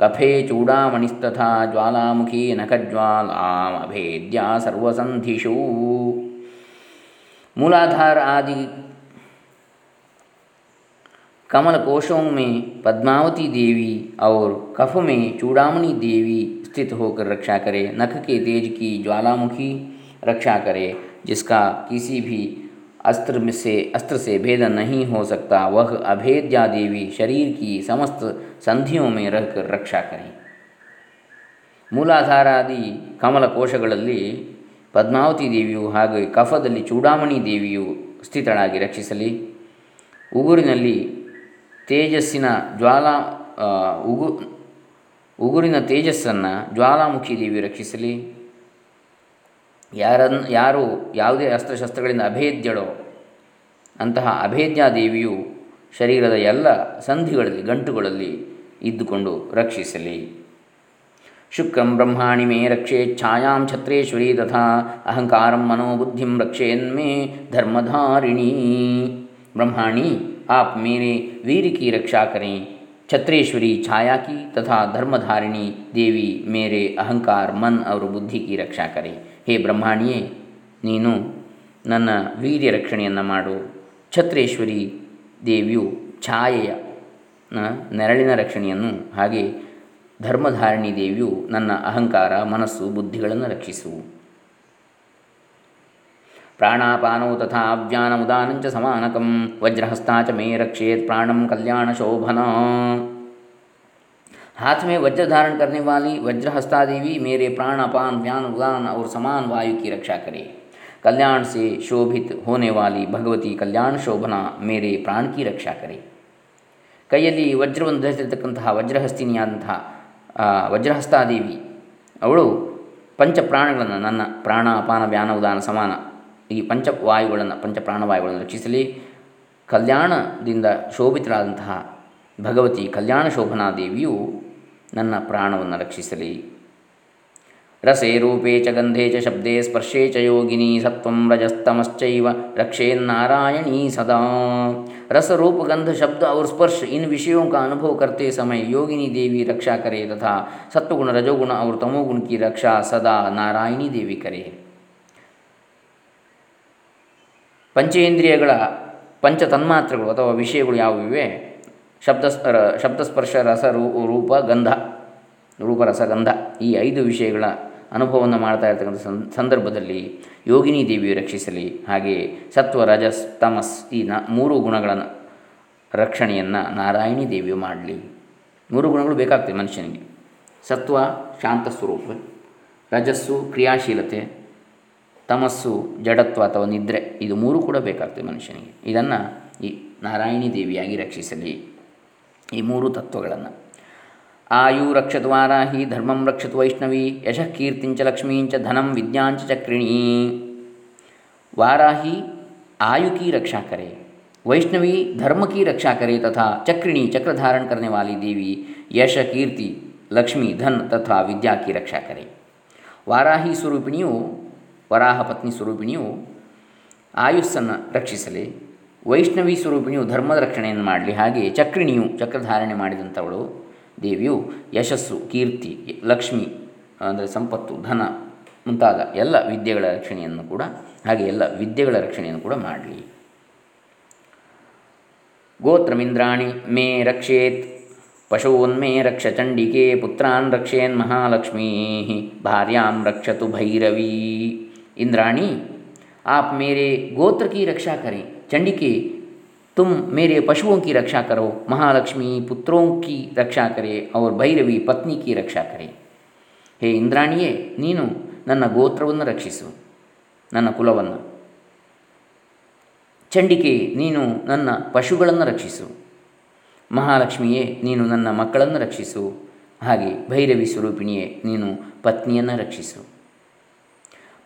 ಕಫೆ ಚೂಡಾಮಣಿಸ್ತಥಾ ಜ್ವಾಲಾಮುಖಿ ನಖಜ್ವಾಲಾಂ ಅಭೇದ್ಯ ಸರ್ವಸಂಧಿಷು. ಮೂಲಾಧಾರ ಆದಿ कमल कोशों में पद्मावती देवी और कफ में चूड़ामणि देवी स्थित होकर रक्षा करे. नख के तेज की ज्वालामुखी रक्षा करे, जिसका किसी भी अस्त्र में से अस्त्र से भेद नहीं हो सकता. वह अभेद्या देवी शरीर की समस्त संधियों में रहकर रक्षा करे. ಮೂಲಾಧಾರಾದಿ ಕಮಲ ಕೋಶಗಳಲ್ಲಿ ಪದ್ಮಾವತಿ ದೇವಿಯು ಹಾಗೂ ಕಫದಲ್ಲಿ ಚೂಡಾಮಣಿ ದೇವಿಯು ಸ್ಥಿತಳಾಗಿ ರಕ್ಷಿಸಲಿ. ಉಗುರಿನಲ್ಲಿ ತೇಜಸ್ಸಿನ ಜ್ವಾಲಾ ಉಗು ಉಗುರಿನ ತೇಜಸ್ಸನ್ನು ಜ್ವಾಲಾಮುಖಿ ದೇವಿ ರಕ್ಷಿಸಲಿ. ಯಾರನ್ನು ಯಾರು ಯಾವುದೇ ಅಸ್ತ್ರಶಸ್ತ್ರಗಳಿಂದ ಅಭೇದ್ಯಳೋ ಅಂತಹ ಅಭೇದ್ಯಾ ದೇವಿಯು ಶರೀರದ ಎಲ್ಲ ಸಂಧಿಗಳಲ್ಲಿ ಗಂಟುಗಳಲ್ಲಿ ಇದ್ದುಕೊಂಡು ರಕ್ಷಿಸಲಿ. ಶುಕ್ರಂ ಬ್ರಹ್ಮಾಣಿ ಮೇ ರಕ್ಷೆ ಛಾಯಾಂ ಛತ್ರೇಶ್ವರಿ ತಥಾ ಅಹಂಕಾರಂ ಮನೋಬುದ್ಧಿಂ ರಕ್ಷೇನ್ಮೇ ಧರ್ಮಧಾರಿಣೀ. ಬ್ರಹ್ಮಾಣಿ आप मेरे वीर की रक्षा करें, छत्रेश्वरी छाया की तथा धर्मधारिणी देवी मेरे अहंकार मन और बुद्धि की रक्षा करें. हे ಬ್ರಹ್ಮಾಣಿಯೇ, ನೀನು ನನ್ನ ವೀರ್ಯ ರಕ್ಷಣೆಯನ್ನು ಮಾಡು. ಛತ್ರೇಶ್ವರಿ ದೇವಿಯು ಛಾಯೆಯ ನೆರಳಿನ ರಕ್ಷಣೆಯನ್ನು, ಹಾಗೆ ಧರ್ಮಧಾರಿಣಿ ದೇವಿಯು ನನ್ನ ಅಹಂಕಾರ ಮನಸ್ಸು ಬುದ್ಧಿಗಳನ್ನು ರಕ್ಷಿಸು. ಪ್ರಾಣಾಪಾನೋ ತಥಾ ಅವ್ಯಾನ ಉದಾನಂಚ ಸಮಾನಕಂ ವಜ್ರಹಸ್ತಾಚ ಮೇ ರಕ್ಷೇತ್ ಪ್ರಾಣಂ ಕಲ್ಯಾಣಶೋಭನ. हाथ में वज्र धारण करने वाली वज्रहस्ता देवी मेरे प्राण अपान व्यान उदान और समान वायु की रक्षा करे. कल्याण से शोभित होने वाली भगवती कल्याण शोभना मेरे प्राण की रक्षा करे. ಕೈಯಲ್ಲಿ ವಜ್ರವನ್ನು ಧರಿಸಿರತಕ್ಕಂತಹ ವಜ್ರಹಸ್ತಿನಿಯಾದಂತಹ ವಜ್ರಹಸ್ತಾ ದೇವಿ ಅವಳು ಪಂಚ ಪ್ರಾಣಗಳನ್ನು, ನನ್ನ ಪ್ರಾಣ ಅಪಾನ ವ್ಯಾನ ಉದಾನ ಸಮಾನ, ಈ ಪಂಚವಾಯುಗಳನ್ನು ಪಂಚಪ್ರಾಣವಾಯುಗಳನ್ನು ರಕ್ಷಿಸಲಿ. ಕಲ್ಯಾಣದಿಂದ ಶೋಭಿತರಾದಂತಹ ಭಗವತಿ ಕಲ್ಯಾಣ ಶೋಭನಾ ದೇವಿಯು ನನ್ನ ಪ್ರಾಣವನ್ನು ರಕ್ಷಿಸಲಿ. ರಸೇ ರೂಪೇ ಚ ಗಂಧೇ ಚ ಶಬ್ದೇ ಸ್ಪರ್ಶೇ ಚ ಯೋಗಿನಿ ಸತ್ವಂ ರಜಸ್ತಮಶ್ಚೈವ ರಕ್ಷೇನ್ನಾರಾಯಣೀ ಸದಾ. रस रूप गंध शब्द और स्पर्श, इन विषयों का अनुभव करते समय योगिनी देवी रक्षा करे तथा सत्वगुण रजोगुण और तमोगुण की रक्षा सदा नारायणी देवी करे. ಪಂಚೇಂದ್ರಿಯಗಳ ಪಂಚ ತನ್ಮಾತ್ರಗಳು ಅಥವಾ ವಿಷಯಗಳು ಯಾವುವಿವೆ? ಶಬ್ದ ಶಬ್ದಸ್ಪರ್ಶ ರಸ ರೂಪ ಗಂಧ, ರೂಪರಸಗಂಧ, ಈ ಐದು ವಿಷಯಗಳ ಅನುಭವವನ್ನು ಮಾಡ್ತಾ ಇರ್ತಕ್ಕಂಥ ಸಂದರ್ಭದಲ್ಲಿ ಯೋಗಿನಿ ದೇವಿಯು ರಕ್ಷಿಸಲಿ. ಹಾಗೆಯೇ ಸತ್ವ ರಜಸ್ ತಮಸ್ ಈ ನ ಮೂರು ಗುಣಗಳ ರಕ್ಷಣೆಯನ್ನು ನಾರಾಯಣಿ ದೇವಿಯು ಮಾಡಲಿ. ಮೂರು ಗುಣಗಳು ಬೇಕಾಗ್ತದೆ ಮನುಷ್ಯನಿಗೆ. ಸತ್ವ ಶಾಂತ ಸ್ವರೂಪ, ರಜಸ್ಸು ಕ್ರಿಯಾಶೀಲತೆ, ತಮಸ್ಸು ಜಡತ್ವ ಅಥವಾ ನಿದ್ರೆ, ಇದು ಮೂರೂ ಕೂಡ ಬೇಕಾಗ್ತದೆ ಮನುಷ್ಯನಿಗೆ. ಇದನ್ನು ಈ ನಾರಾಯಣಿ ದೇವಿಯಾಗಿ ರಕ್ಷಿಸಲಿ, ಈ ಮೂರು ತತ್ವಗಳನ್ನು. ಆಯು ರಕ್ಷತು ವಾರಾಹಿ ಧರ್ಮಂ ರಕ್ಷತು ವೈಷ್ಣವಿ ಯಶಃ ಕೀರ್ತಿಂಚ ಲಕ್ಷ್ಮೀಂಚ ಧನಂ ವಿದ್ಯಾಂಚ ಚಕ್ರಿಣೀ. ವಾರಾಹಿ आयु की रक्षा करे, वैष्णवी धर्म की रक्षा करे तथा चक्रिणी चक्र धारण करने वाली देवी यश कीर्ति लक्ष्मी धन तथा विद्या की रक्षा करे. ವಾರಾಹಿ ಸ್ವರೂಪಿಣಿಯು, ವರಾಹ ಪತ್ನಿ ಸ್ವರೂಪಿಣಿಯು ಆಯುಸ್ಸನ್ನು ರಕ್ಷಿಸಲಿ. ವೈಷ್ಣವಿ ಸ್ವರೂಪಿಣಿಯು ಧರ್ಮದ ರಕ್ಷಣೆಯನ್ನು ಮಾಡಲಿ. ಹಾಗೆ ಚಕ್ರಿಣಿಯು ಚಕ್ರಧಾರಣೆ ಮಾಡಿದಂಥವಳು ದೇವಿಯು ಯಶಸ್ಸು ಕೀರ್ತಿ ಲಕ್ಷ್ಮಿ ಅಂದರೆ ಸಂಪತ್ತು ಧನ ಮುಂತಾದ ಎಲ್ಲ ವಿದ್ಯೆಗಳ ರಕ್ಷಣೆಯನ್ನು ಕೂಡ, ಹಾಗೆ ಎಲ್ಲ ವಿದ್ಯೆಗಳ ರಕ್ಷಣೆಯನ್ನು ಕೂಡ ಮಾಡಲಿ. ಗೋತ್ರಮಿಂದ್ರಾಣಿ ಮೇ ರಕ್ಷೇತ್ ಪಶೂನ್ಮೇ ರಕ್ಷ ಚಂಡಿಕೆ ಪುತ್ರಾನ್ ರಕ್ಷೇನ್ ಮಹಾಲಕ್ಷ್ಮೀ ಭಾರ್ಯಾಂ ರಕ್ಷತು ಭೈರವೀ. इंद्राणी आप मेरे गोत्र की रक्षा करें, चंडिके तुम मेरे पशुओं की रक्षा करो, महालक्ष्मी पुत्रों की रक्षा करे और भैरवी पत्नी की रक्षा करे. हे इंद्राणिये, नीनु ನನ್ನ ಗೋತ್ರವನ್ನು ರಕ್ಷಿಸು, ನನ್ನ ಕುಲವನ್ನು. ಚಂಡಿಕೆ, ನೀನು ನನ್ನ ಪಶುಗಳನ್ನು ರಕ್ಷಿಸು. ಮಹಾಲಕ್ಷ್ಮಿಯೇ, ನೀನು ನನ್ನ ಮಕ್ಕಳನ್ನು ರಕ್ಷಿಸು. ಹಾಗೆ ಭೈರವಿ ಸ್ವರೂಪಿಣಿಯೇ, ನೀನು ಪತ್ನಿಯನ್ನು ರಕ್ಷಿಸು.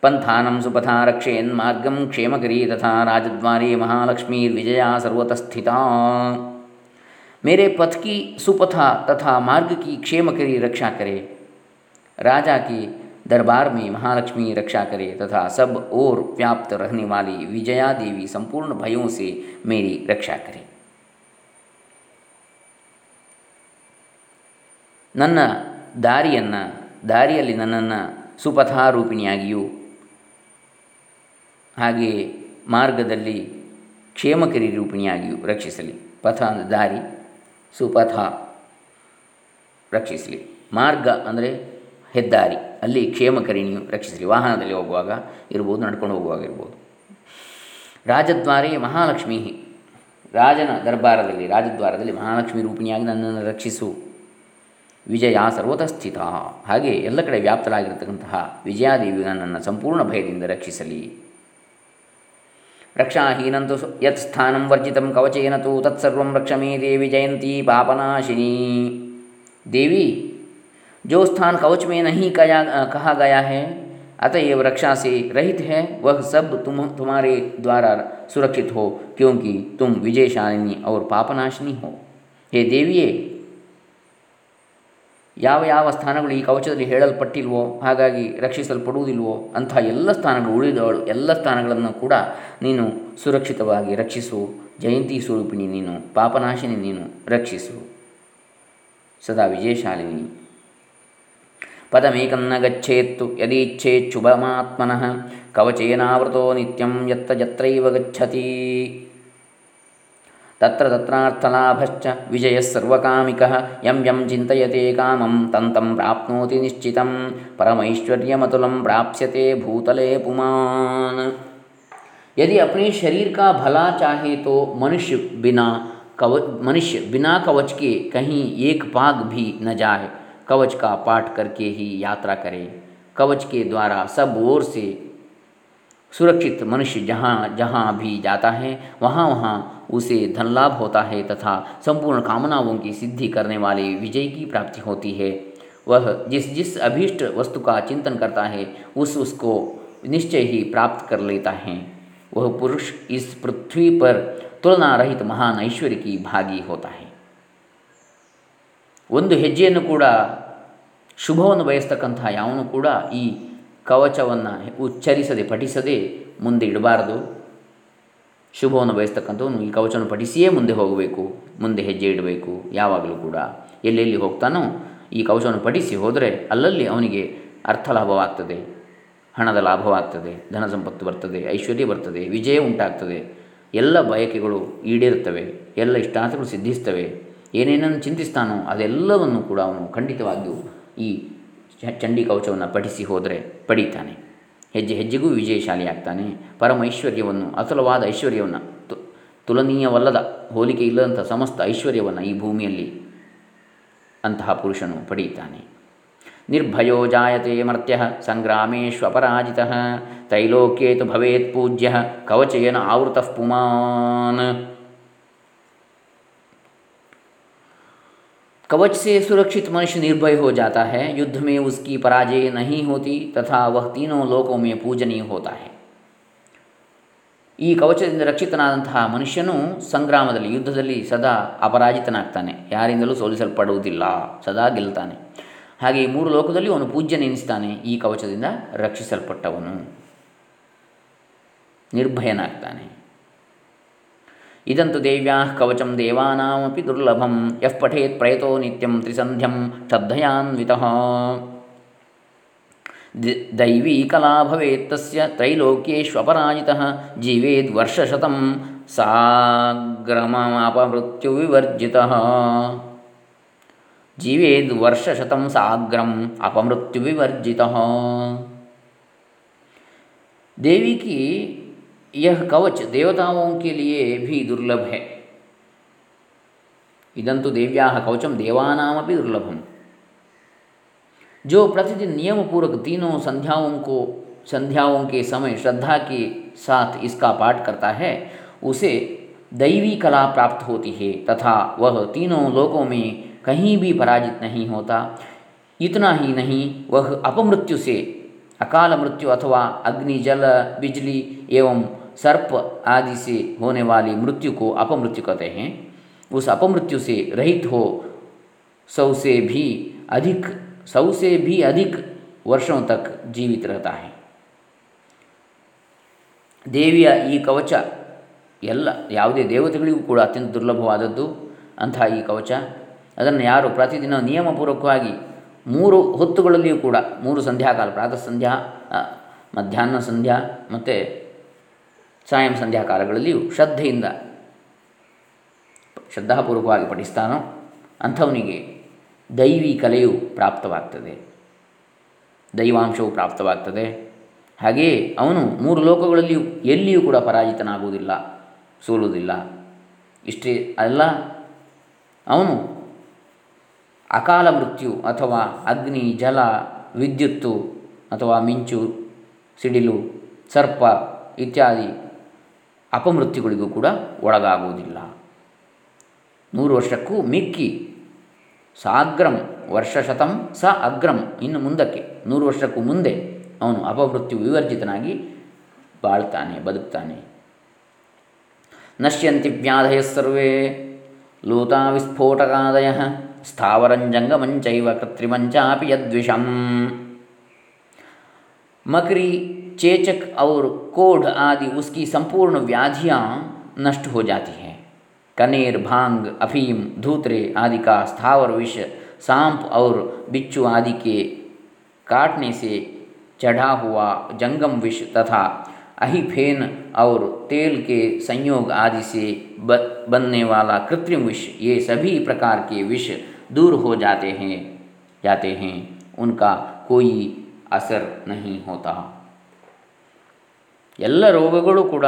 ಪಂಥಾನಂ ಸುಪಥಾ ರಕ್ಷೇನ್ ಮಾರ್ಗಂ ಕ್ಷೇಮಕರಿ ತಥಾ ರಾಜದ್ವಾರೇ ಮಹಾಲಕ್ಷ್ಮೀ ವಿಜಯ ಸರ್ವತಸ್ಥಿತಾ. मेरे पथ की सुपथा तथा मार्ग की क्षेम करी रक्षा करे, राजा के दरबार में महालक्ष्मी रक्षा करे तथा सब ओर व्याप्त रहने वाली विजया देवी संपूर्ण भयों से मेरी रक्षा करे. ನನ್ನ ದಾರಿಯನ್ನು, ದಾರಿಯಲ್ಲಿ ನನ್ನನ್ನು ಸುಪಥಾ ರೂಪಿಣಿಯಾಗಿಯೂ ಹಾಗೆ ಮಾರ್ಗದಲ್ಲಿ ಕ್ಷೇಮಕರಿ ರೂಪಿಣಿಯಾಗಿಯೂ ರಕ್ಷಿಸಲಿ. ಪಥ ಅಂದರೆ ದಾರಿ, ಸುಪಥ ರಕ್ಷಿಸಲಿ. ಮಾರ್ಗ ಅಂದರೆ ಹೆದ್ದಾರಿ, ಅಲ್ಲಿ ಕ್ಷೇಮಕರಿಣಿಯು ರಕ್ಷಿಸಲಿ. ವಾಹನದಲ್ಲಿ ಹೋಗುವಾಗ ಇರ್ಬೋದು, ನಡ್ಕೊಂಡು ಹೋಗುವಾಗ ಇರ್ಬೋದು. ರಾಜದ್ವಾರೇ ಮಹಾಲಕ್ಷ್ಮೀ, ರಾಜನ ದರ್ಬಾರದಲ್ಲಿ, ರಾಜದ್ವಾರದಲ್ಲಿ ಮಹಾಲಕ್ಷ್ಮಿ ರೂಪಿಣಿಯಾಗಿ ನನ್ನನ್ನು ರಕ್ಷಿಸು. ವಿಜಯ ಸರ್ವತಸ್ಥಿತ, ಹಾಗೆ ಎಲ್ಲ ಕಡೆ ವ್ಯಾಪ್ತರಾಗಿರತಕ್ಕಂತಹ ವಿಜಯಾದೇವಿಯು ನನ್ನನ್ನು ಸಂಪೂರ್ಣ ಭಯದಿಂದ ರಕ್ಷಿಸಲಿ. ರಕ್ಷಾಹೀನಂತು ಯತ್ ಸ್ಥಾನಂ ವರ್ಜಿತಂ ಕವಚೇನ ತು ತತ್ಸರ್ವಂ ರಕ್ಷ ಮೇ ದೇವಿ ಜಯಂತಿ ಪಾಪನಾಶಿನಿ. ದೇವಿ, जो स्थान कवच में नहीं कया कहा गया है अतएव रक्षा से रहित है, वह सब तुम तुम्हारे द्वारा सुरक्षित हो, क्योंकि तुम विजयशालिनी और पापनाशिनी हो. हे ದೇವಿಯೇ, ಯಾವ ಯಾವ ಸ್ಥಾನಗಳು ಈ ಕವಚದಲ್ಲಿ ಹೇಳಲ್ಪಟ್ಟಿಲ್ವೋ, ಹಾಗಾಗಿ ರಕ್ಷಿಸಲ್ಪಡುವುದಿಲ್ವೋ, ಅಂಥ ಎಲ್ಲ ಸ್ಥಾನಗಳು, ಉಳಿದವಳು ಎಲ್ಲ ಸ್ಥಾನಗಳನ್ನು ಕೂಡ ನೀನು ಸುರಕ್ಷಿತವಾಗಿ ರಕ್ಷಿಸು. ಜಯಂತಿ ಸ್ವರೂಪಿಣಿ ನೀನು, ಪಾಪನಾಶಿನಿ ನೀನು, ರಕ್ಷಿಸು. ಸದಾ ವಿಜಯಶಾಲಿನಿ. ಪದಮೇಕನ್ನ ಗಚ್ಚೇತ್ತು ಯದೀಚ್ಛೇಚ್ಛುಭಮಾತ್ಮನಃ ಕವಚೇನಾವೃತೋ ನಿತ್ಯಂ ಯತ್ತ ಯತ್ರೈವ ಗಚ್ಚತಿ ತತ್ರ ತತ್ರಾರ್ಥಲಾಭಶ್ಚ ವಿಜಯಃ ಸರ್ವಕಾಮಿಕಃ ಯಂ ಯಂ ಚಿಂತಯತೆ ಕಾಮಂ ತಂತಂ ಪ್ರಾಪ್ನೋತಿ ನಿಶ್ಚಿತಂ ಪರಮೈಶ್ವರ್ಯಮತುಲಂ ಪ್ರಾಪ್ಸ್ಯತೆ ಭೂತಲೆ ಪುಮಾನ್. यदि अपने शरीर का भला चाहे तो मनुष्य बिना कवच मनुष्य बिना कवच के कहीं एक पाग भी न जाए, कवच का पाठ करके ही यात्रा करे. कवच के द्वारा सब ओर से सुरक्षित मनुष्य जहाँ जहाँ भी जाता है वहाँ वहाँ उसे धन लाभ होता है तथा संपूर्ण कामनाओं की सिद्धि करने वाले विजय की प्राप्ति होती है. वह जिस जिस अभीष्ट वस्तु का चिंतन करता है उस उसको निश्चय ही प्राप्त कर लेता है. वह पुरुष इस पृथ्वी पर तुलना रहित महान ऐश्वर्य की भागी होता है. ಒಂದು ಹೆಜ್ಜೆಯನ್ನು ಕೂಡ ಶುಭವನ್ನು ಬಯಸ್ತಕ್ಕಂತಹ ಯಾವನು ಕೂಡ ಈ ಕವಚವನ್ನು ಉಚ್ಚರಿಸದೆ ಪಠಿಸದೆ ಮುಂದೆ ಇಡಬಾರದು. ಶುಭವನ್ನು ಬಯಸ್ತಕ್ಕಂಥವನು ಈ ಕವಚವನ್ನು ಪಠಿಸಿಯೇ ಮುಂದೆ ಹೋಗಬೇಕು, ಮುಂದೆ ಹೆಜ್ಜೆ ಇಡಬೇಕು. ಯಾವಾಗಲೂ ಕೂಡ ಎಲ್ಲೆಲ್ಲಿ ಹೋಗ್ತಾನೋ ಈ ಕವಚವನ್ನು ಪಠಿಸಿ ಹೋದರೆ ಅಲ್ಲಲ್ಲಿ ಅವನಿಗೆ ಅರ್ಥ ಲಾಭವಾಗ್ತದೆ, ಹಣದ ಲಾಭವಾಗ್ತದೆ, ಧನ ಸಂಪತ್ತು ಬರ್ತದೆ, ಐಶ್ವರ್ಯ ಬರ್ತದೆ, ವಿಜಯ ಉಂಟಾಗ್ತದೆ, ಎಲ್ಲ ಬಯಕೆಗಳು ಈಡೇರ್ತವೆ, ಎಲ್ಲ ಇಷ್ಟಾರ್ಥಗಳು ಸಿದ್ಧಿಸ್ತವೆ. ಏನೇನನ್ನು ಚಿಂತಿಸ್ತಾನೋ ಅದೆಲ್ಲವನ್ನು ಕೂಡ ಅವನು ಖಂಡಿತವಾಗಿಯೂ ಈ ಚಂಡಿ ಕವಚವನ್ನು ಪಠಿಸಿ ಹೋದರೆ ಪಡೀತಾನೆ. ಹೆಜ್ಜೆ ಹೆಜ್ಜೆಗೂ ವಿಜಯಶಾಲಿಯಾಗ್ತಾನೆ. ಪರಮ ಐಶ್ವರ್ಯವನ್ನು, ಅಸಲವಾದ ಐಶ್ವರ್ಯವನ್ನು, ತು ತುಲನೀಯವಲ್ಲದ ಹೋಲಿಕೆ ಇಲ್ಲದಂಥ ಸಮಸ್ತ ಐಶ್ವರ್ಯವನ್ನು ಈ ಭೂಮಿಯಲ್ಲಿ ಅಂತಹ ಪುರುಷನು ಪಡೆಯುತ್ತಾನೆ. ನಿರ್ಭಯೋ ಜಾಯತೆ ಮರ್ತ್ಯಃ ಸಂಗ್ರಾಮೇಶ್ವಪರಾಜಿತಃ ತೈಲೋಕ್ಯೇತು ಭವೇತ್ ಪೂಜ್ಯಃ ಕವಚೇನ ಆವೃತಃ ಪುಮಾನ್. कवच से सुरक्षित मनुष्य निर्भय हो जाता है, युद्ध में उसकी पराजय नहीं होती तथा वह तीनों लोकों में पूजनीय होता है. ಈ ಕವಚದಿಂದ ರಕ್ಷಿತನಾದಂತಹ ಮನುಷ್ಯನು ಸಂಗ್ರಾಮದಲ್ಲಿ, ಯುದ್ಧದಲ್ಲಿ ಸದಾ ಅಪರಾಜಿತನಾಗ್ತಾನೆ, ಯಾರಿಂದಲೂ ಸೋಲಿಸಲ್ಪಡುವುದಿಲ್ಲ, ಸದಾ ಗೆಲ್ತಾನೆ. ಹಾಗೆ ಈ ಮೂರು ಲೋಕದಲ್ಲಿ ಅವನು ಪೂಜ್ಯನೆನಿಸ್ತಾನೆ. ಈ ಕವಚದಿಂದ ರಕ್ಷಿಸಲ್ಪಟ್ಟವನು ನಿರ್ಭಯನಾಗ್ತಾನೆ. ಇದಂತು ದೇವ್ಯಾ ಕವಚಂ ದೇವಾನಾಮಪಿ ದುರ್ಲಭಂ ಯಃ ಪಠೇತ್ ಪ್ರಯತೋ ನಿತ್ಯಂ ತ್ರಿಸಂಧ್ಯಂ ಶ್ರದ್ಧಯಾನ್ವಿತಃ. ದೈವೀ ಕಲಾ ಭವೇತ್ ತಸ್ಯ ತ್ರೈಲೋಕ್ಯೇಶ್ವಪರಾಜಿತಃ ಜೀವೇದ್ ವರ್ಷಶತಂ ಸಾಗ್ರಮಮಾಪಮೃತ್ಯು ವಿವರ್ಜಿತಃ. ಜೀವೇದ್ ವರ್ಷಶತಂ ಸಾಗ್ರಂ ಅಪಮೃತ್ಯು ವಿವರ್ಜಿತಃ. ದೇವಿ ಕಿ यह कवच देवताओं के लिए भी दुर्लभ है. इदंतु देव्याः कवचम देवानामपि दुर्लभम. जो प्रतिदिन नियम पूर्वक तीनों संध्याओं को संध्याओं के समय श्रद्धा के साथ इसका पाठ करता है उसे दैवी कला प्राप्त होती है तथा वह तीनों लोकों में कहीं भी पराजित नहीं होता। इतना ही नहीं, वह अपमृत्यु से अकाल मृत्यु अथवा अग्नि, जल, बिजली एवं सर्प आदि से होने वाली मृत्यु को अपमृत्यु कहते हैं। उस अपमृत्यु से रहित हो सौ से भी अधिक सौ से भी अधिक वर्षों तक जीवित रहता है। ದೇವಿಯ ಈ ಕವಚ ಎಲ್ಲ ಯಾವುದೇ ದೇವತೆಗಳಿಗೂ ಕೂಡ ಅತ್ಯಂತ ದುರ್ಲಭವಾದದ್ದು. ಅಂತಹ ಈ ಕವಚ ಅದನ್ನು ಯಾರು ಪ್ರತಿದಿನ ನಿಯಮಪೂರ್ವಕವಾಗಿ ಮೂರು ಹೊತ್ತುಗಳಲ್ಲಿಯೂ ಕೂಡ, ಮೂರು ಸಂಧ್ಯಾಕಾಲ, ಪ್ರಾತಃ ಸಂಧ್ಯಾ, ಮಧ್ಯಾಹ್ನ ಸಂಧ್ಯಾ ಮತ್ತು ಸಾಯಂ ಸಂಧ್ಯಾಕಾಲಗಳಲ್ಲಿಯೂ ಶ್ರದ್ಧೆಯಿಂದ ಶ್ರದ್ಧಾಪೂರ್ವಕವಾಗಿ ಪಠಿಸ್ತಾನೋ ಅಂಥವನಿಗೆ ದೈವಿ ಕಲೆಯು ಪ್ರಾಪ್ತವಾಗ್ತದೆ, ದೈವಾಂಶವು ಪ್ರಾಪ್ತವಾಗ್ತದೆ. ಹಾಗೆಯೇ ಅವನು ಮೂರು ಲೋಕಗಳಲ್ಲಿಯೂ ಎಲ್ಲಿಯೂ ಕೂಡ ಪರಾಜಿತನಾಗುವುದಿಲ್ಲ, ಸೋಲುವುದಿಲ್ಲ. ಇಷ್ಟೇ ಅಲ್ಲ, ಅವನು ಅಕಾಲ ಮೃತ್ಯು ಅಥವಾ ಅಗ್ನಿ, ಜಲ, ವಿದ್ಯುತ್ತು ಅಥವಾ ಮಿಂಚು, ಸಿಡಿಲು, ಸರ್ಪ ಇತ್ಯಾದಿ ಅಪಮೃತ್ಯುಗಳಿಗೂ ಕೂಡ ಒಳಗಾಗುವುದಿಲ್ಲ. ನೂರು ವರ್ಷಕ್ಕೂ ಮಿಕ್ಕಿ ಸಾಗ್ರಂ ವರ್ಷ ಶತಂ ಸ ಅಗ್ರಂ, ಇನ್ನು ಮುಂದಕ್ಕೆ ನೂರು ವರ್ಷಕ್ಕೂ ಮುಂದೆ ಅವನು ಅಪಮೃತ್ಯು ವಿವರ್ಜಿತನಾಗಿ ಬಾಳ್ತಾನೆ, ಬದುಕ್ತಾನೆ. ನಶ್ಯಂತಿ ವ್ಯಾಧಯ ಸರ್ವೇ ಲೋತಾ ವಿಸ್ಫೋಟಕಾದಯ ಸ್ಥಾವರಂಜಂಗಮಂಚೈವ ಕೃತ್ರಿಮಂಚಾಪಿ ಯದ್ವಿಷಂ. मकरी, चेचक और कोढ़ आदि उसकी संपूर्ण व्याधियाँ नष्ट हो जाती हैं। कनेर, भांग, अफीम, धूतरे आदि का स्थावर विष, सांप और बिच्छू आदि के काटने से चढ़ा हुआ जंगम विष तथा अहिफेन और तेल के संयोग आदि से बनने वाला कृत्रिम विष, ये सभी प्रकार के विष दूर हो जाते हैं जाते हैं उनका कोई असर नहीं होता. ಎಲ್ಲ ರೋಗಗಳು ಕೂಡ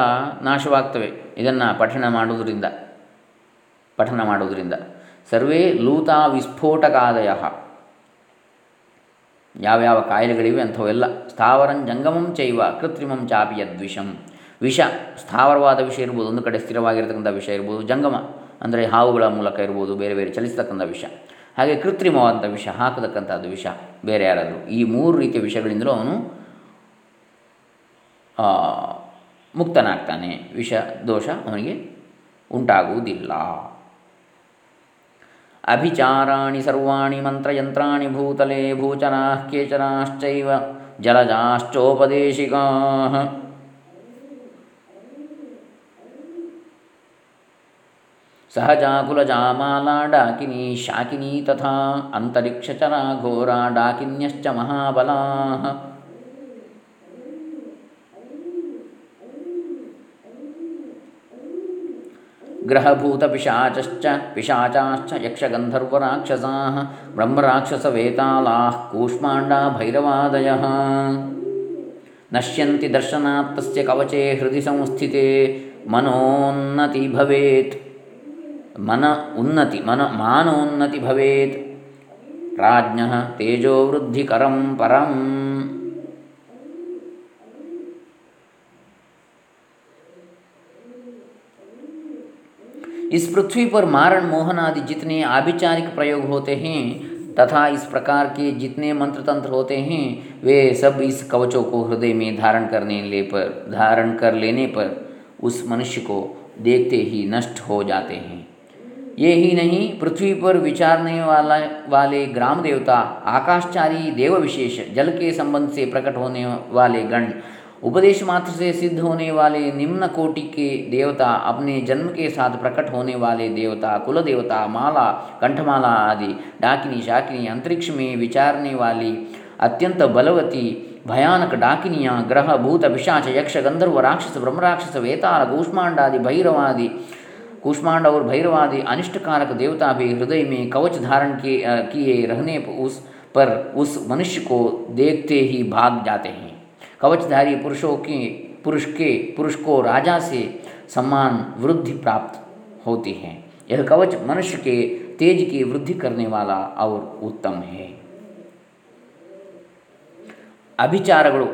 ನಾಶವಾಗ್ತವೆ ಇದನ್ನು ಪಠಣ ಮಾಡುವುದರಿಂದ ಪಠಣ ಮಾಡುವುದರಿಂದ ಸರ್ವೇ ಲೂತಾ ವಿಸ್ಫೋಟಕಾದಯ, ಯಾವ್ಯಾವ ಕಾಯಿಲೆಗಳಿವೆ ಅಂಥವೆಲ್ಲ, ಸ್ಥಾವರಂ ಜಂಗಮಂ ಚೈವ ಕೃತ್ರಿಮಂ ಚಾಪಿ ಯದ್ವಿಷಂ, ವಿಷ, ಸ್ಥಾವರವಾದ ವಿಷ ಇರ್ಬೋದು, ಒಂದು ಕಡೆ ಸ್ಥಿರವಾಗಿರತಕ್ಕಂಥ ವಿಷ ಇರ್ಬೋದು, ಜಂಗಮ ಅಂದರೆ ಹಾವುಗಳ ಮೂಲಕ ಇರ್ಬೋದು, ಬೇರೆ ಬೇರೆ ಚಲಿಸ್ತಕ್ಕಂಥ ವಿಷ, ಹಾಗೆ ಕೃತ್ರಿಮವಾದಂಥ ವಿಷ, ಹಾಕತಕ್ಕಂಥದ್ದು ವಿಷ ಬೇರೆ ಯಾರಾದರೂ, ಈ ಮೂರು ರೀತಿಯ ವಿಷಗಳಿಂದಲೂ ಅವನು ಮುಕ್ತನಾಗ್ತಾನೆ. ವಿಷ ದೋಷ ಅವನಿಗೆ ಉಂಟಾಗುವುದಿಲ್ಲ. ಅಭಿಚಾರಾಣಿ ಸರ್ವಾಣಿ ಮಂತ್ರಯಂತ್ರಾಣಿ ಭೂತಲೇ ಭೂಚರಾಃ ಕೇಚರಾಶ್ಚೈವ ಜಲಜಾಶ್ಚೋಪದೇಶಿಕಾಃ. ಸಹಜಾಕುಲಜಾ ಮಾಲಾ ಡಾಕಿನೀ ಶಾಕಿನೀ ತಥಾ ಅಂತರಿಕ್ಷಚರಾ ಘೋರಾ ಡಾಕಿನ್ಯಶ್ಚ ಮಹಾಬಲಾಃ. ಗ್ರಹಭೂತ ಪಿಶಾಚಶ್ಚ ಪಿಶಾಚಾಶ್ಚ ಯಕ್ಷಗಂಧರ್ವರಾಕ್ಷಸಾಃ ಬ್ರಹ್ಮರಾಕ್ಷಸವೇತಾಲಾಃ ಕೂಷ್ಮಾಂಡಾ ಭೈರವಾದಯಃ. ನಶ್ಯಂತಿ ದರ್ಶನಾತ್ ತಸ್ಯ ಕವಚೇ ಹೃದಯ ಸಂಸ್ಥಿತೇ ಮನೋನ್ನತಿ ಭವೇತ್ ಮನ ಉನ್ನತಿ ಮನ ಮಾನೋನ್ನತಿ ಭವೇತ್ ರಾಜ್ಞಃ ತೇಜೋವೃದ್ಧಿಕರಂ ಪರಂ. इस पृथ्वी पर मारण, मोहन आदि जितने आभिचारिक प्रयोग होते हैं तथा इस प्रकार के जितने मंत्र तंत्र होते हैं वे सब इस कवचों को हृदय में धारण करने ले पर धारण कर लेने पर उस मनुष्य को देखते ही नष्ट हो जाते हैं. ये ही नहीं, पृथ्वी पर विचारने वाला वाले ग्राम देवता, आकाशचारी देव विशेष, जल के संबंध से प्रकट होने वाले गण, उपदेश मात्र से सिद्ध होने वाले निम्न कोटि के देवता, अपने जन्म के साथ प्रकट होने वाले देवता, कुल देवता, माला, कंठमाला आदि, डाकिनी, शाकिनी, अंतरिक्ष में विचारने वाली अत्यंत बलवती भयानक डाकिनियाँ, ग्रह, भूत, पिशाच, यक्ष, गंधर्व, राक्षस, ब्रह्मराक्षस, वेताल, कूष्मांड आदि भैरवादि कूष्मांड और भैरवादि अनिष्टकारक देवता भी हृदय में कवच धारण किए रहने उस पर उस मनुष्य को देखते ही भाग जाते हैं. कवचधारी पुरुषों के पुरुष के पुरुष को राजा से सम्मान वृद्धि प्राप्त होती है. यह कवच मनुष्य के तेज की वृद्धि करने वाला और उत्तम है. ಅಭಿಚಾರಗಳು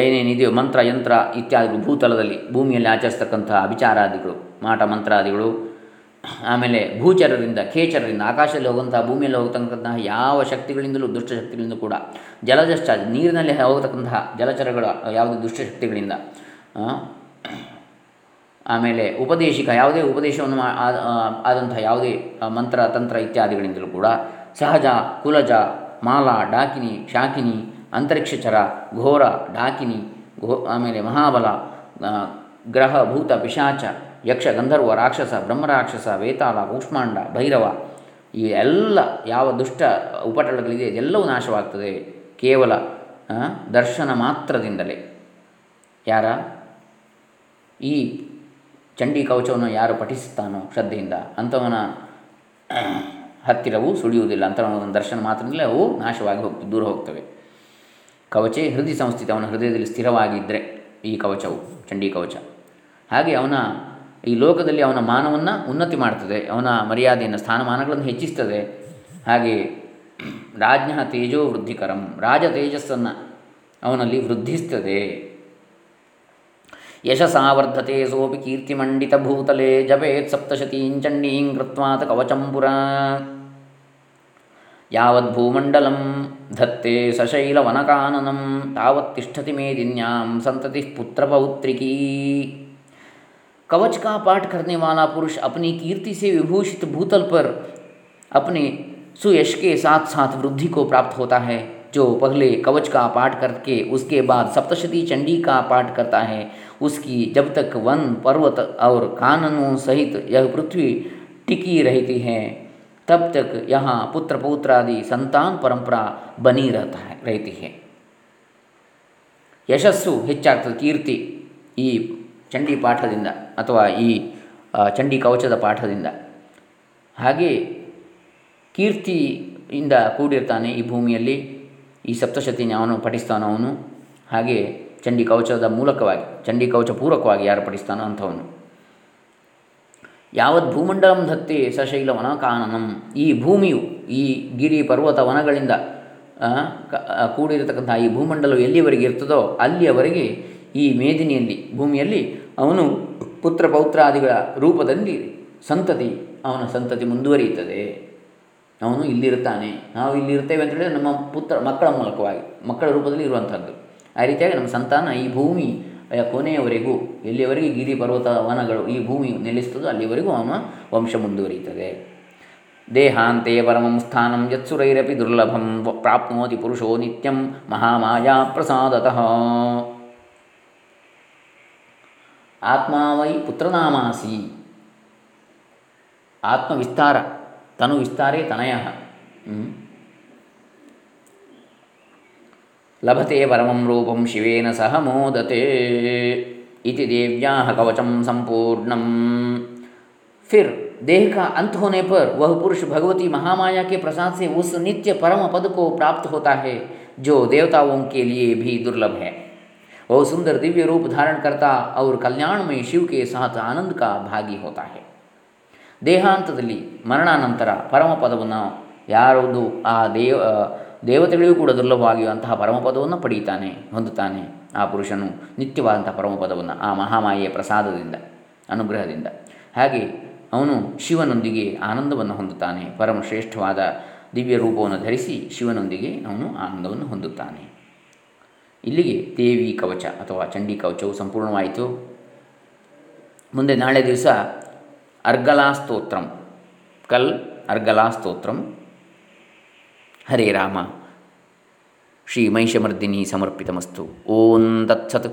ಏನೇನಿದೆಯೋ ಮಂತ್ರ ಯಂತ್ರ ಇತ್ಯಾದಿಗಳು ಭೂತಲದಲ್ಲಿ ಭೂಮಿಯಲ್ಲಿ ಆಚರಿಸ್ತಕ್ಕಂಥ ಅಭಿಚಾರಾದಿಗಳು ಮಾಟ ಮಂತ್ರಾದಿಗಳು, ಆಮೇಲೆ ಭೂಚರರಿಂದ ಖೇಚರರಿಂದ ಆಕಾಶದಲ್ಲಿ ಹೋಗುವಂತಹ ಭೂಮಿಯಲ್ಲಿ ಹೋಗ್ತಕ್ಕಂತಹ ಯಾವ ಶಕ್ತಿಗಳಿಂದಲೂ ದುಷ್ಟಶಕ್ತಿಗಳಿಂದ ಕೂಡ ಜಲಜಷ್ಟ ನೀರಿನಲ್ಲಿ ಹೋಗತಕ್ಕಂತಹ ಜಲಚರಗಳ ಯಾವುದೇ ದುಷ್ಟಶಕ್ತಿಗಳಿಂದ, ಆಮೇಲೆ ಉಪದೇಶಿಕ ಯಾವುದೇ ಉಪದೇಶವನ್ನು ಆದಂತಹ ಯಾವುದೇ ಮಂತ್ರ ತಂತ್ರ ಇತ್ಯಾದಿಗಳಿಂದಲೂ ಕೂಡ ಸಹಜ ಕುಲಜ ಮಾಲಾ ಡಾಕಿನಿ ಶಾಕಿನಿ ಅಂತರಿಕ್ಷಚರ ಘೋರ ಡಾಕಿನಿ ಘೋ ಆಮೇಲೆ ಮಹಾಬಲ ಗ್ರಹ ಭೂತ ಪಿಶಾಚ ಯಕ್ಷ ಗಂಧರ್ವ ರಾಕ್ಷಸ ಬ್ರಹ್ಮರಾಕ್ಷಸ ವೇತಾಳ ಕೂಷ್ಮಾಂಡ ಭೈರವ ಈ ಎಲ್ಲ ಯಾವ ದುಷ್ಟ ಉಪಟಳಗಳಿದೆ ಎಲ್ಲವೂ ನಾಶವಾಗ್ತದೆ ಕೇವಲ ದರ್ಶನ ಮಾತ್ರದಿಂದಲೇ. ಯಾರ ಈ ಚಂಡಿ ಕವಚವನ್ನು ಯಾರು ಪಠಿಸುತ್ತಾನೋ ಶ್ರದ್ಧೆಯಿಂದ ಅಂಥವನ ಹತ್ತಿರವೂ ಸುಳಿಯುವುದಿಲ್ಲ, ಅಂಥವನ ದರ್ಶನ ಮಾತ್ರದಿಂದಲೇ ಅವು ನಾಶವಾಗಿ ಹೋಗ್ತವೆ, ದೂರ ಹೋಗ್ತವೆ. ಕವಚೆ ಹೃದಯ ಸಂಸ್ಥಿತ, ಅವನ ಹೃದಯದಲ್ಲಿ ಸ್ಥಿರವಾಗಿದ್ದರೆ ಈ ಕವಚವು ಚಂಡಿ ಕವಚ ಹಾಗೆ ಅವನ ಈ ಲೋಕದಲ್ಲಿ ಅವನ ಮಾನವನ್ನು ಉನ್ನತಿ ಮಾಡ್ತದೆ, ಅವನ ಮರ್ಯಾದೆಯನ್ನು ಸ್ಥಾನಮಾನಗಳನ್ನು ಹೆಚ್ಚಿಸ್ತದೆ. ಹಾಗೆಯೇ ರಾಜ್ಞ ತೇಜೋ ವೃದ್ಧಿಕರಂ, ರಾಜ ತೇಜಸ್ಸನ್ನು ಅವನಲ್ಲಿ ವೃದ್ಧಿಸ್ತದೆ. ಯಶಸಾವರ್ಧತೆ ಸೋಪಿ ಕೀರ್ತಿಮಂಡಿತ ಭೂತಲೆ ಜಪೇತ್ ಸಪ್ತಶತೀಂ ಚಂಡೀಂ ಕೃತ್ವಾತ ಕವಚಂ ಪುರ ಯಾವತ್ ಭೂಮಂಡಲಂ ಧತ್ತೆ ಸಶೈಲವನಕಾನನಂ ತಾವತ್ ತಿಷ್ಠತಿ ಮೇದಿನ್ಯಾಂ ಸಂತತಿ ಪುತ್ರಪೌತ್ರಿಕೀ. कवच का पाठ करने वाला पुरुष अपनी कीर्ति से विभूषित भूतल पर अपने सुयश के साथ साथ वृद्धि को प्राप्त होता है। जो पहले कवच का पाठ करके उसके बाद सप्तशती चंडी का पाठ करता है, उसकी जब तक वन पर्वत और काननों सहित यह पृथ्वी टिकी रहती है तब तक यहाँ पुत्र पौत्र आदि संतान परंपरा बनी रहता है रहती है यशस्सु ಹೆಚ್ಚಾಗ್ತದೆ. ಕೀರ್ತಿ ಈ ಚಂಡಿ ಪಾಠದಿಂದ ಅಥವಾ ಈ ಚಂಡಿ ಕವಚದ ಪಾಠದಿಂದ ಹಾಗೆ ಕೀರ್ತಿಯಿಂದ ಕೂಡಿರ್ತಾನೆ ಈ ಭೂಮಿಯಲ್ಲಿ. ಈ ಸಪ್ತಶತಿನ ಅವನು ಪಠಿಸ್ತಾನೋ ಅವನು, ಹಾಗೆ ಚಂಡಿ ಕವಚದ ಮೂಲಕವಾಗಿ ಚಂಡಿ ಕವಚ ಪೂರಕವಾಗಿ ಯಾರು ಪಠಿಸ್ತಾನೋ ಅಂಥವನು. ಯಾವತ್ ಭೂಮಂಡಲಂ ಧತ್ತೆ ಸಶೈಲವನ ಕಾನನಂ, ಈ ಭೂಮಿಯು ಈ ಗಿರಿ ಪರ್ವತ ವನಗಳಿಂದ ಕೂಡಿರತಕ್ಕಂಥ ಈ ಭೂಮಂಡಲವು ಎಲ್ಲಿಯವರೆಗೆ ಇರ್ತದೋ ಅಲ್ಲಿಯವರೆಗೆ ಈ ಮೇದಿನಿಯಲ್ಲಿ ಭೂಮಿಯಲ್ಲಿ ಅವನು ಪುತ್ರ ಪೌತ್ರಾದಿಗಳ ರೂಪದಲ್ಲಿ ಸಂತತಿ ಅವನ ಸಂತತಿ ಮುಂದುವರಿಯುತ್ತದೆ. ಅವನು ಇಲ್ಲಿರ್ತಾನೆ, ನಾವು ಇಲ್ಲಿರ್ತೇವೆ ಅಂತ ಹೇಳಿದರೆ ನಮ್ಮ ಪುತ್ರ ಮಕ್ಕಳ ಮೂಲಕವಾಗಿ ಮಕ್ಕಳ ರೂಪದಲ್ಲಿ ಇರುವಂಥದ್ದು. ಆ ರೀತಿಯಾಗಿ ನಮ್ಮ ಸಂತಾನ ಈ ಭೂಮಿ ಕೊನೆಯವರೆಗೂ ಎಲ್ಲಿಯವರೆಗೆ ಗಿರಿ ಪರ್ವತ ವನಗಳು ಈ ಭೂಮಿ ನೆಲೆಸ್ತದೋ ಅಲ್ಲಿವರೆಗೂ ಅವನ ವಂಶ ಮುಂದುವರಿಯುತ್ತದೆ. ದೇಹಾಂತೆ ಪರಮಂ ಸ್ಥಾನಂ ಯತ್ಸುರೈರಪಿ ದುರ್ಲಭಂ ಪ್ರಾಪ್ನೋತಿ ಪುರುಷೋ ನಿತ್ಯಂ ಮಹಾಮಾಯಾ ಪ್ರಸಾದತಃ. ಆತ್ಮ ವೈ ಪುತ್ರನಾಮಾಸಿ, ಆತ್ಮವಿಸ್ತಾರ ತನು ವಿಸ್ತಾರೆ ತನಯಃ ಲಭತೆ ಪರಮಂ ರೂಪಂ ಶಿವೇನ ಸಹ ಮೋದತೆ ಇತಿ ದೇವ್ಯಾಃ ಕವಚಂ ಸಂಪೂರ್ಣಂ. ಫಿರ್ देह का अंत होने पर वह पुरुष भगवती महामाया के प्रसाद से उस नित्य परम पद को प्राप्त होता है जो देवताओं के लिए भी दुर्लभ है. वह सुंदर दिव्य रूप धारण करता और कल्याण में शिव के साथ आनंद का भागी होता है. ದೇಹಾಂತದಲ್ಲಿ ಮರಣಾನಂತರ ಪರಮಪದವನ್ನು ಯಾರದು ಆ ದೇವ ದೇವತೆಗಳಿಗೂ ಕೂಡ ದುರ್ಲಭವಾಗಿರುವಂತಹ ಪರಮಪದವನ್ನು ಪಡೆಯುತ್ತಾನೆ, ಹೊಂದುತ್ತಾನೆ ಆ ಪುರುಷನು ನಿತ್ಯವಾದಂತಹ ಪರಮಪದವನ್ನು ಆ ಮಹಾಮಾಯೆಯ ಪ್ರಸಾದದಿಂದ ಅನುಗ್ರಹದಿಂದ. ಹಾಗೆ ಅವನು ಶಿವನೊಂದಿಗೆ ಆನಂದವನ್ನು ಹೊಂದುತ್ತಾನೆ, ಪರಮಶ್ರೇಷ್ಠವಾದ ದಿವ್ಯ ರೂಪವನ್ನು ಧರಿಸಿ ಶಿವನೊಂದಿಗೆ ಅವನು ಆನಂದವನ್ನು ಹೊಂದುತ್ತಾನೆ. ಇಲ್ಲಿಗೆ ದೇವಿ ಕವಚ ಅಥವಾ ಚಂಡಿ ಕವಚವು ಸಂಪೂರ್ಣವಾಯಿತು. ಮುಂದೆ ನಾಳೆ ದಿವಸ ಅರ್ಗಲಾ ಸ್ತೋತ್ರಂ, ಕಲ್ ಅರ್ಗಲಾ ಸ್ತೋತ್ರಂ. ಹರೇ ರಾಮ ಶ್ರೀ ಮಹಿಷಮರ್ದಿನಿ ಸಮರ್ಪಿತಮಸ್ತು. ಓಂ ತತ್ಸತ್.